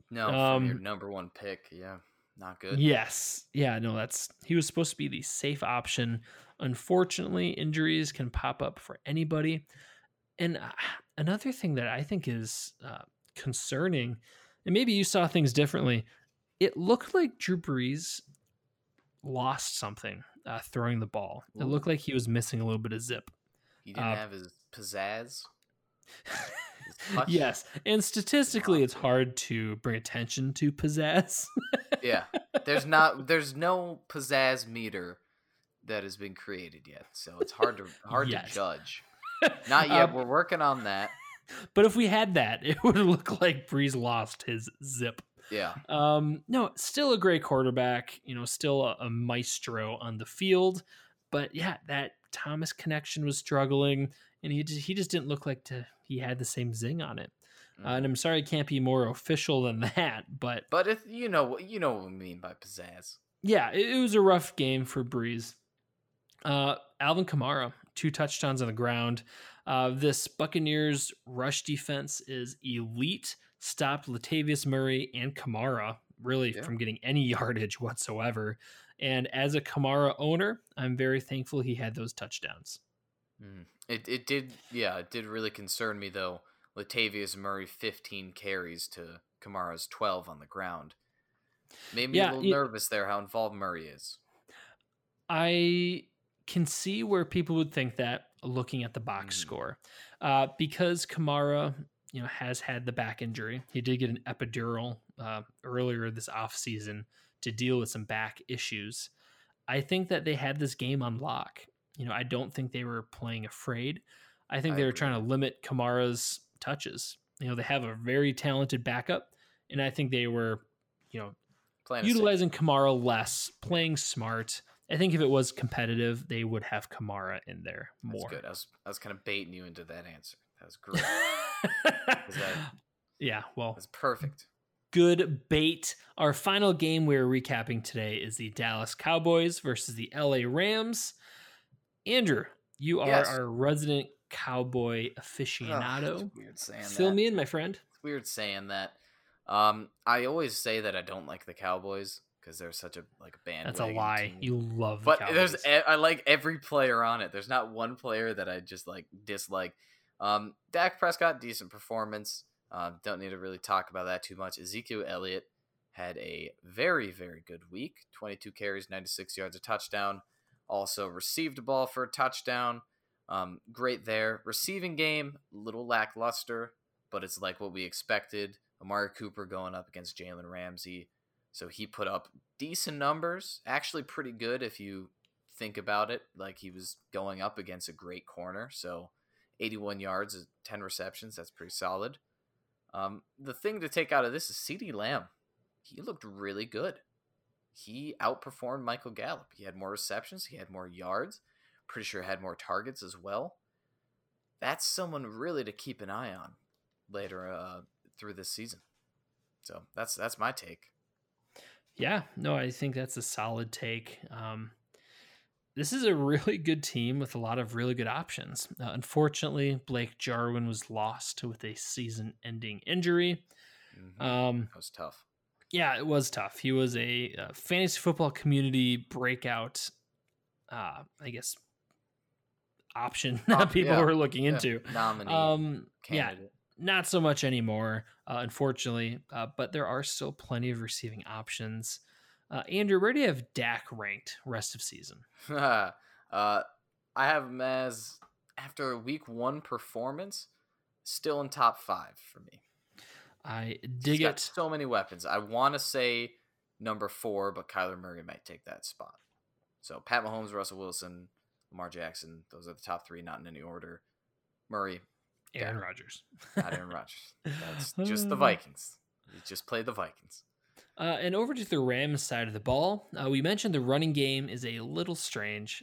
No, from your number 1 pick. Yeah, not good. Yes. Yeah, no, he was supposed to be the safe option. Unfortunately, injuries can pop up for anybody. And another thing that I think is concerning, and maybe you saw things differently, it looked like Drew Brees lost something. Throwing the ball. It looked like he was missing a little bit of zip. He didn't have his pizzazz. His yes. And statistically, it's hard to bring attention to pizzazz. Yeah. There's no pizzazz meter that has been created yet. So it's hard to judge. Not yet. We're working on that. But if we had that, it would look like Breeze lost his zip. Yeah. Still a great quarterback, still a maestro on the field, but yeah, that Thomas connection was struggling, and he just didn't look like he had the same zing on it. And I'm sorry, it can't be more official than that, but if you know what we mean by pizzazz. Yeah. It was a rough game for Breeze. Alvin Kamara, 2 touchdowns on the ground. This Buccaneers rush defense is elite. Stopped Latavius Murray and Kamara from getting any yardage whatsoever. And as a Kamara owner, I'm very thankful he had those touchdowns. It did really concern me, though. Latavius Murray 15 carries to Kamara's 12 on the ground. Made me a little nervous there how involved Murray is. I can see where people would think that looking at the box score. Because Kamara, has had the back injury. He did get an epidural earlier this offseason to deal with some back issues. I think that they had this game on lock. I don't think they were playing afraid. I think they were trying to limit Kamara's touches. They have a very talented backup, and I think they were, utilizing Kamara less, playing smart. I think if it was competitive, they would have Kamara in there more. That's good. I was kind of baiting you into that answer. That was great. That's perfect. Good bait. Our final game we're recapping today is the Dallas Cowboys versus the LA Rams. Andrew, you are our resident Cowboy aficionado. It's weird saying that. Fill me in, my friend. It's weird saying that. I always say that I don't like the Cowboys because they're such a bandwagon. That's a lie. Team. You love the Cowboys. But I like every player on it. There's not one player that I just dislike. Dak Prescott, decent performance. Don't need to really talk about that too much. Ezekiel Elliott had a very, very good week. 22 carries, 96 yards, a touchdown. Also received a ball for a touchdown. Great there. Receiving game, a little lackluster, but it's like what we expected. Amari Cooper going up against Jalen Ramsey. So he put up decent numbers, actually pretty good if you think about it. He was going up against a great corner. So 81 yards, 10 receptions, that's pretty solid. The thing to take out of this is CeeDee Lamb. He looked really good. He outperformed Michael Gallup. He had more receptions. He had more yards. Pretty sure had more targets as well. That's someone really to keep an eye on later through this season. So that's my take. Yeah, no, I think that's a solid take. This is a really good team with a lot of really good options. Unfortunately, Blake Jarwin was lost with a season-ending injury. That was tough. Yeah, it was tough. He was a fantasy football community breakout, option that people were looking into. Nominee candidate. Not so much anymore, unfortunately, but there are still plenty of receiving options. Andrew, where do you have Dak ranked rest of season? I have him as, after a week one performance, still in top 5 for me. I dig it. So many weapons. I want to say number 4, but Kyler Murray might take that spot. So Pat Mahomes, Russell Wilson, Lamar Jackson, those are the top 3, not in any order. Murray. Aaron Rodgers. Not Aaron Rodgers. That's just the Vikings. You just play the Vikings. And over to the Rams side of the ball, we mentioned the running game is a little strange.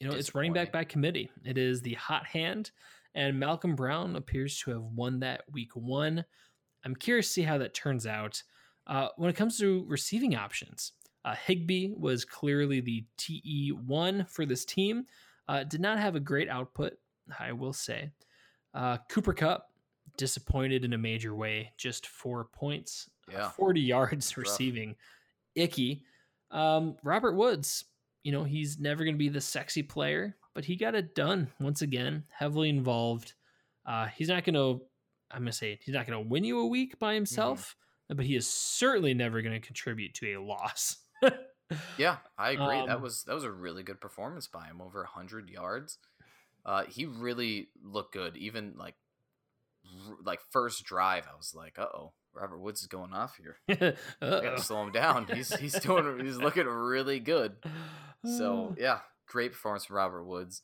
It's running back by committee. It is the hot hand, and Malcolm Brown appears to have won that week one. I'm curious to see how that turns out. When it comes to receiving options, Higbee was clearly the TE1 for this team. Did not have a great output, I will say. Cooper Kupp, disappointed in a major way. Just 4 points, 40 yards that's receiving. Rough. Icky. Robert Woods, he's never going to be the sexy player, but he got it done once again, heavily involved. He's not going to win you a week by himself, but he is certainly never going to contribute to a loss. Yeah, I agree. That was a really good performance by him, over 100 yards. He really looked good. Even first drive, I was like, "Uh-oh, Robert Woods is going off here. I got to slow him down. He's looking really good." So yeah, great performance from Robert Woods.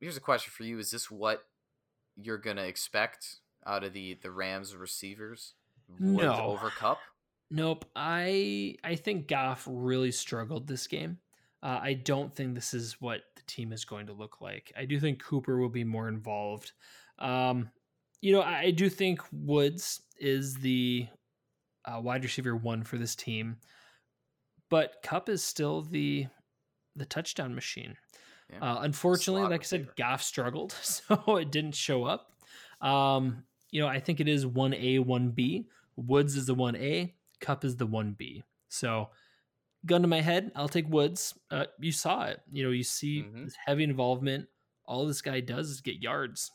Here's a question for you: is this what you're gonna expect out of the Rams receivers? No, over Kupp? Nope. I think Goff really struggled this game. I don't think this is what the team is going to look like. I do think Cooper will be more involved. I do think Woods is the wide receiver 1 for this team, but Kupp is still the touchdown machine. Yeah. Unfortunately, like I said, Goff struggled, so it didn't show up. I think it is 1A, 1B. Woods is the 1A. Kupp is the 1B. So, gun to my head, I'll take Woods. You saw it. You see this heavy involvement. All this guy does is get yards.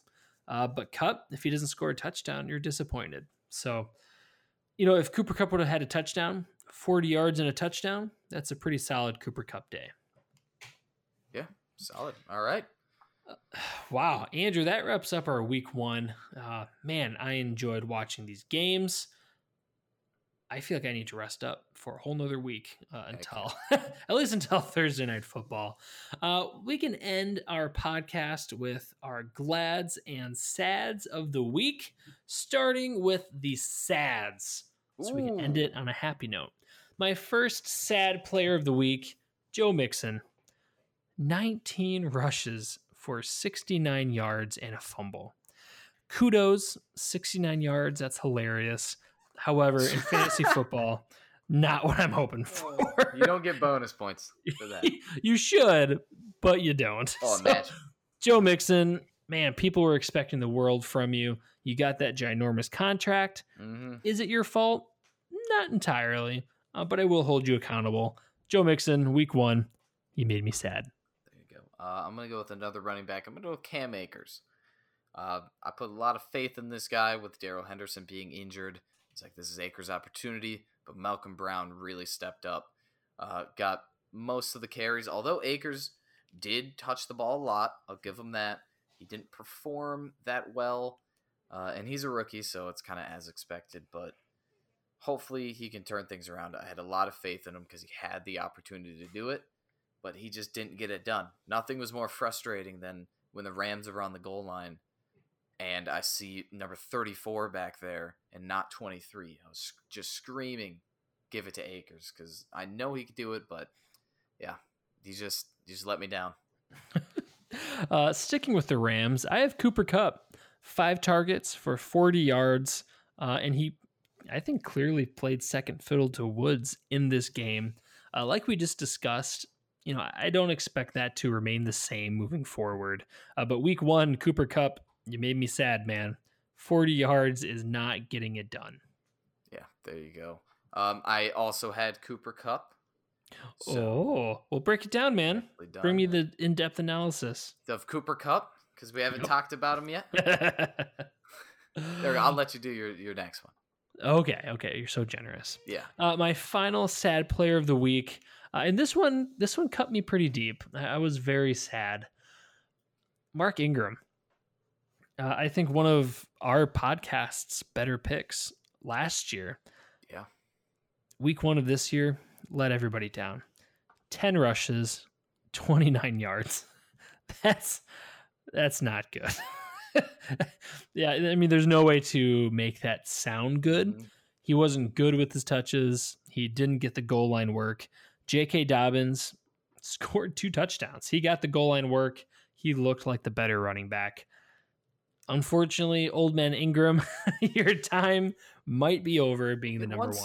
But Kupp, if he doesn't score a touchdown, you're disappointed. So, you know, if Cooper Kupp would have had a touchdown, 40 yards and a touchdown, that's a pretty solid Cooper Kupp day. Yeah, solid. All right. Wow. Andrew, that wraps up our week one. Man, I enjoyed watching these games. I feel like I need to rest up for a whole nother week until at least until Thursday night football. We can end our podcast with our glads and sads of the week, starting with the sads. So we can end it on a happy note. My first sad player of the week, Joe Mixon, 19 rushes for 69 yards and a fumble. Kudos, 69 yards. That's hilarious. However, in fantasy football, not what I'm hoping for. You don't get bonus points for that. You should, but you don't. Oh, man. So, Joe Mixon, man, people were expecting the world from you. You got that ginormous contract. Mm-hmm. Is it your fault? Not entirely, but I will hold you accountable. Joe Mixon, week one, you made me sad. There you go. I'm going to go with another running back. I'm going to go with Cam Akers. I put a lot of faith in this guy with Darrell Henderson being injured. It's like, this is Akers' opportunity, but Malcolm Brown really stepped up, got most of the carries. Although Akers did touch the ball a lot, I'll give him that. He didn't perform that well, and he's a rookie, so it's kind of as expected, but hopefully he can turn things around. I had a lot of faith in him because he had the opportunity to do it, but he just didn't get it done. Nothing was more frustrating than when the Rams are on the goal line and I see number 34 back there and not 23. I was just screaming, give it to Akers, because I know he could do it, but yeah, he just let me down. Sticking with the Rams, I have Cooper Kupp, 5 targets for 40 yards, and he, I think, clearly played second fiddle to Woods in this game. Like we just discussed, you know, I don't expect that to remain the same moving forward. But week one, Cooper Kupp, you made me sad, man. 40 yards is not getting it done. Yeah, there you go. I also had Cooper Kupp. So we'll break it down, man. Bring me the in-depth analysis of Cooper Kupp, because we haven't talked about him yet. There, I'll let you do your next one. Okay. You're so generous. Yeah. My final sad player of the week, and this one cut me pretty deep. I was very sad. Mark Ingram. I think one of our podcast's better picks last year. Yeah. Week one of this year, let everybody down. 10 rushes, 29 yards. That's not good. Yeah, I mean, there's no way to make that sound good. Mm-hmm. He wasn't good with his touches. He didn't get the goal line work. J.K. Dobbins scored 2 touchdowns. He got the goal line work. He looked like the better running back. Unfortunately, old man Ingram, your time might be over being the number one. He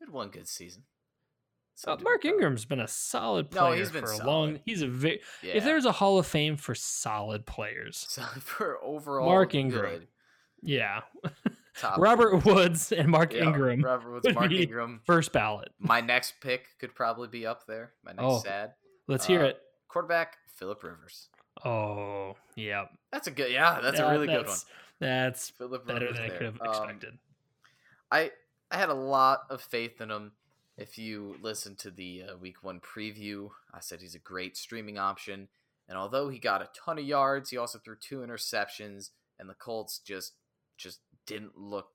had one good season. Mark Ingram's been a solid player for a long. He's a very. Yeah. If there's a Hall of Fame for solid players, for overall, Mark Ingram. Good. Yeah, Robert Woods and Mark Ingram. Robert Woods, Mark Ingram, first ballot. My next pick could probably be up there. My next sad. Let's hear it. Quarterback Philip Rivers. Oh yeah, that's a good. Yeah, that's a really good one. That's Philip better Rivers than I could have expected. I had a lot of faith in him. If you listen to the week one preview, I said he's a great streaming option. And although he got a ton of yards, he also threw 2 interceptions, and the Colts just didn't look.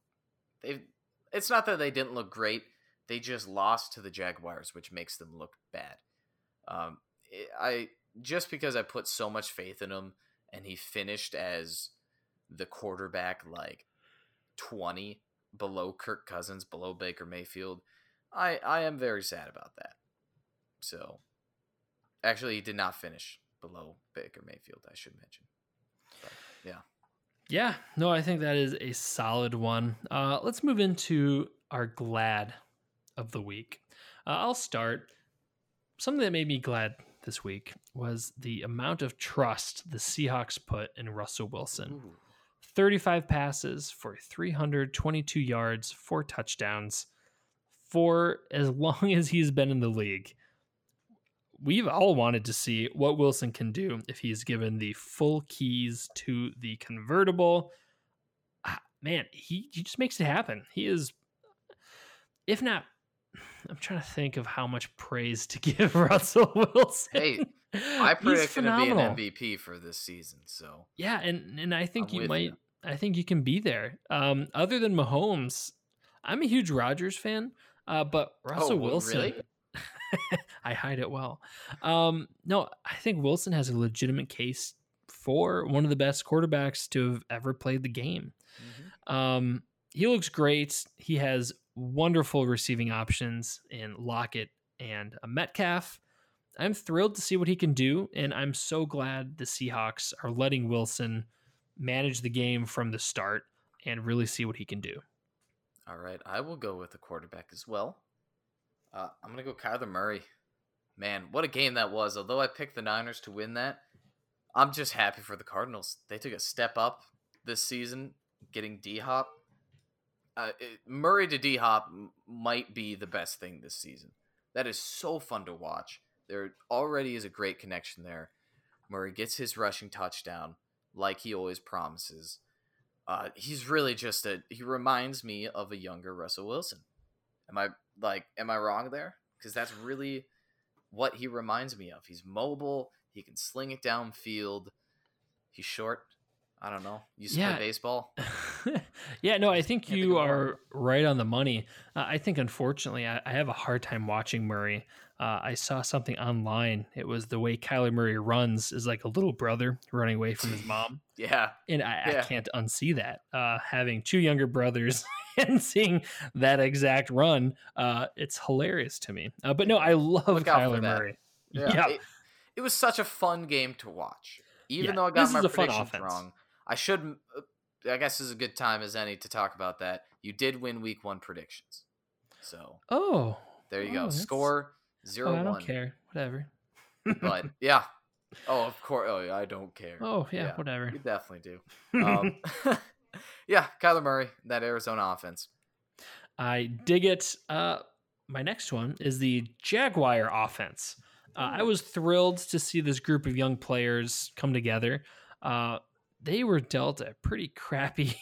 It's not that they didn't look great. They just lost to the Jaguars, which makes them look bad. Just because I put so much faith in him, and he finished as the quarterback, like 20 below Kirk Cousins, below Baker Mayfield, I am very sad about that. So, actually, he did not finish below Baker Mayfield, I should mention. But, yeah. Yeah. No, I think that is a solid one. Let's move into our glad of the week. I'll start. Something that made me glad this week was the amount of trust the Seahawks put in Russell Wilson. Ooh. 35 passes for 322 yards, 4 touchdowns. For as long as he's been in the league, we've all wanted to see what Wilson can do if he's given the full keys to the convertible. Man, he just makes it happen. He is, if not, I'm trying to think of how much praise to give Russell Wilson. Hey, I predict him to be an MVP for this season. So yeah, and I think I think you can be there. Other than Mahomes, I'm a huge Rodgers fan, but Russell Wilson. Really? I hide it well. No, I think Wilson has a legitimate case for one of the best quarterbacks to have ever played the game. Mm-hmm. He looks great. He has wonderful receiving options in Lockett and Metcalf. I'm thrilled to see what he can do, and I'm so glad the Seahawks are letting Wilson manage the game from the start and really see what he can do. All right, I will go with the quarterback as well. I'm going to go Kyler Murray. Man, what a game that was. Although I picked the Niners to win that, I'm just happy for the Cardinals. They took a step up this season, getting D-Hop. Murray to D-Hop might be the best thing this season. That is so fun to watch. There already is a great connection there. Murray gets his rushing touchdown like he always promises. He's really just he reminds me of a younger Russell Wilson. Am I wrong there? Because that's really what he reminds me of. He's mobile. He can sling it downfield. He's short. I don't know. You play baseball. Yeah, no, I think you are right on the money. I think, unfortunately, I have a hard time watching Murray. I saw something online. It was the way Kyler Murray runs is like a little brother running away from his mom. Yeah. And I can't unsee that. Having two younger brothers and seeing that exact run, it's hilarious to me. But no, I love Kyler Murray. Yeah. It was such a fun game to watch. Even though I got my predictions wrong, I guess this is a good time as any to talk about that. You did win week one predictions. So there you go. That's... Score 0-1. I don't care. Whatever. But yeah. Oh, of course. Oh, I don't care. Oh yeah. Whatever. You definitely do. Yeah. Kyler Murray, that Arizona offense. I dig it. My next one is the Jaguar offense. I was thrilled to see this group of young players come together. They were dealt a pretty crappy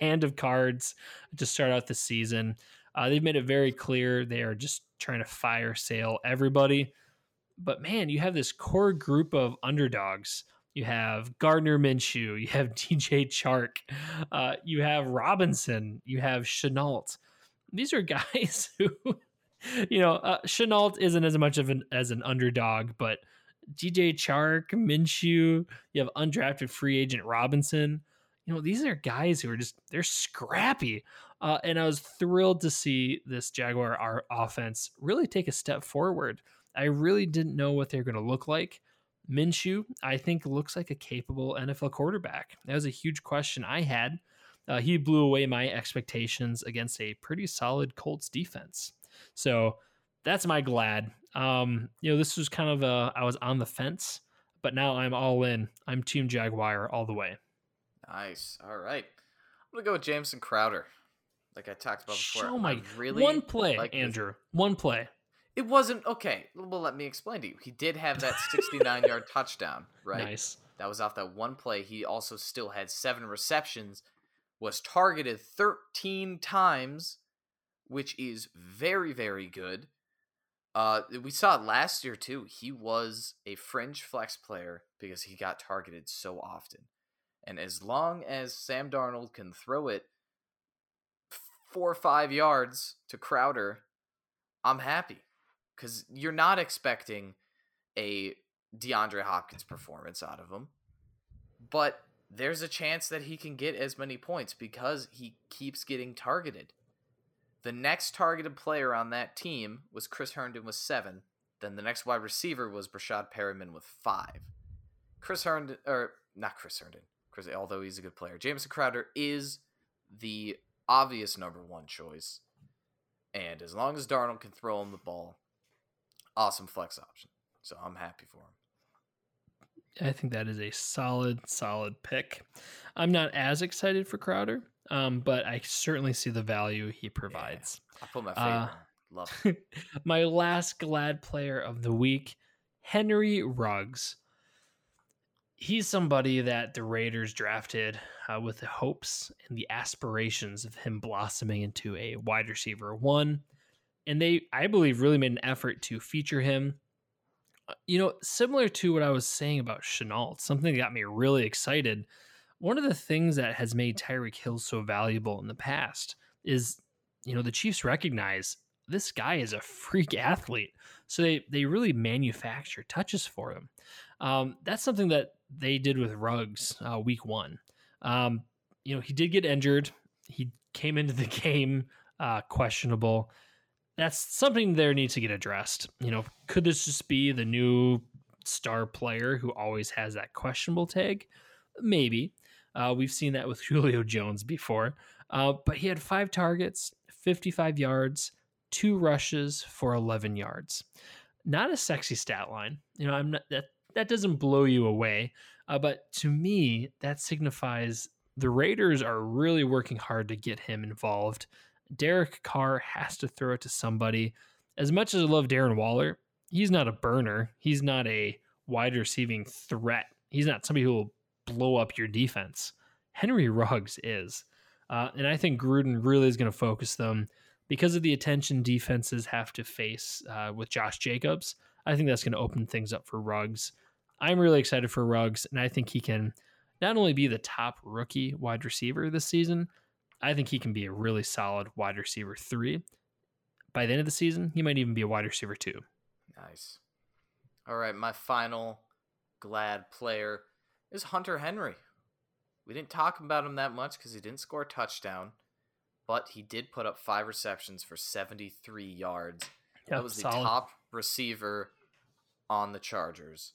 hand of cards to start out the season. They've made it very clear they are just trying to fire sale everybody. But man, you have this core group of underdogs. You have Gardner Minshew. You have DJ Chark. You have Robinson. You have Chenault. These are guys who... Chenault isn't as much of an underdog, but DJ Chark, Minshew, you have undrafted free agent Robinson. These are guys who are they're scrappy. And I was thrilled to see this Jaguar offense really take a step forward. I really didn't know what they're going to look like. Minshew, I think, looks like a capable NFL quarterback. That was a huge question I had. He blew away my expectations against a pretty solid Colts defense. So that's my glad. This was kind of I was on the fence, but now I'm all in. I'm Team Jaguar all the way. Nice. All right. I'm going to go with Jameson Crowder. Like I talked about before. Oh my, really? One play, Andrew. One play. It wasn't okay. Well, let me explain to you. He did have that 69-yard touchdown, right? Nice. That was off that one play. He also still had 7 receptions, was targeted 13 times. Which is very, very good. We saw it last year, too. He was a fringe flex player because he got targeted so often. And as long as Sam Darnold can throw it 4 or 5 yards to Crowder, I'm happy. Because you're not expecting a DeAndre Hopkins performance out of him. But there's a chance that he can get as many points because he keeps getting targeted. The next targeted player on that team was Chris Herndon with 7. Then the next wide receiver was Brashad Perriman with 5. Although he's a good player. Jameson Crowder is the obvious number one choice. And as long as Darnold can throw him the ball, awesome flex option. So I'm happy for him. I think that is a solid pick. I'm not as excited for Crowder. But I certainly see the value he provides. I put my favorite. Love it. My last glad player of the week. Henry Ruggs. He's somebody that the Raiders drafted with the hopes and the aspirations of him blossoming into a wide receiver one. And they, I believe, really made an effort to feature him. You know, similar to what I was saying about Chenault, something that got me really excited. One of the things that has made Tyreek Hill so valuable in the past is, you know, the Chiefs recognize this guy is a freak athlete. So they really manufacture touches for him. That's something that they did with Ruggs week one. You know, he did get injured. He came into the game questionable. That's something there needs to get addressed. You know, could this just be the new star player who always has that questionable tag? Maybe. We've seen that with Julio Jones before. But he had 5 targets, 55 yards, 2 rushes for 11 yards. Not a sexy stat line. You know, that doesn't blow you away. But to me, that signifies the Raiders are really working hard to get him involved. Derek Carr has to throw it to somebody. As much as I love Darren Waller, he's not a burner. He's not a wide receiving threat. He's not somebody who will blow up your defense. Henry Ruggs is. And I think Gruden really is going to focus them because of the attention defenses have to face with Josh Jacobs. I think that's going to open things up for Ruggs. I'm really excited for Ruggs, and I think he can not only be the top rookie wide receiver this season, I think he can be a really solid wide receiver 3. By the end of the season, he might even be a wide receiver 2. Nice. All right, my final glad player is Hunter Henry. We didn't talk about him that much because he didn't score a touchdown, but he did put up 5 receptions for 73 yards. Yep, that was solid. The top receiver on the Chargers.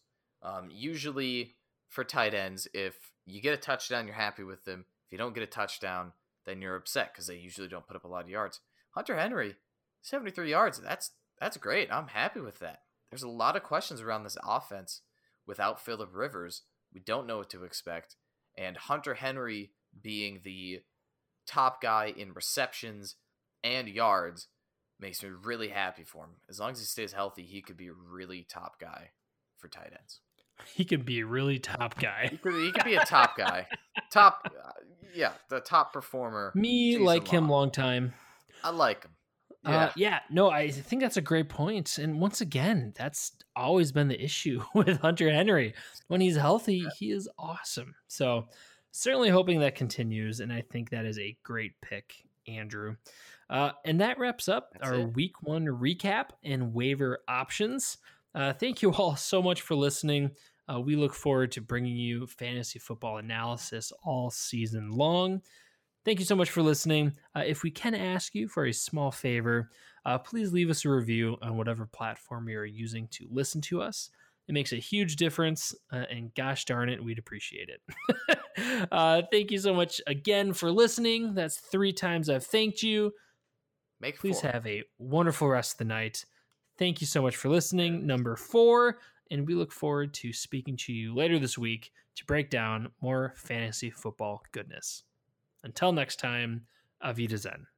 Usually for tight ends, if you get a touchdown, you're happy with them. If you don't get a touchdown, then you're upset because they usually don't put up a lot of yards. Hunter Henry, 73 yards. That's great. I'm happy with that. There's a lot of questions around this offense without Philip Rivers. We don't know what to expect. And Hunter Henry being the top guy in receptions and yards makes me really happy for him. As long as he stays healthy, he could be a really top guy for tight ends. He could be a really top guy. He could be a top guy. Top, yeah, the top performer. Me like him long time. I like him. Yeah. No, I think that's a great point. And once again, that's always been the issue with Hunter Henry. When he's healthy, he is awesome. So certainly hoping that continues. And I think that is a great pick, Andrew. And that wraps up our week one recap and waiver options. Thank you all so much for listening. We look forward to bringing you fantasy football analysis all season long. Thank you so much for listening. If we can ask you for a small favor, please leave us a review on whatever platform you're using to listen to us. It makes a huge difference, and gosh darn it, we'd appreciate it. Thank you so much again for listening. That's 3 times I've thanked you. Please have a wonderful rest of the night. Thank you so much for listening, number 4, and we look forward to speaking to you later this week to break down more fantasy football goodness. Until next time, auf Wiedersehen.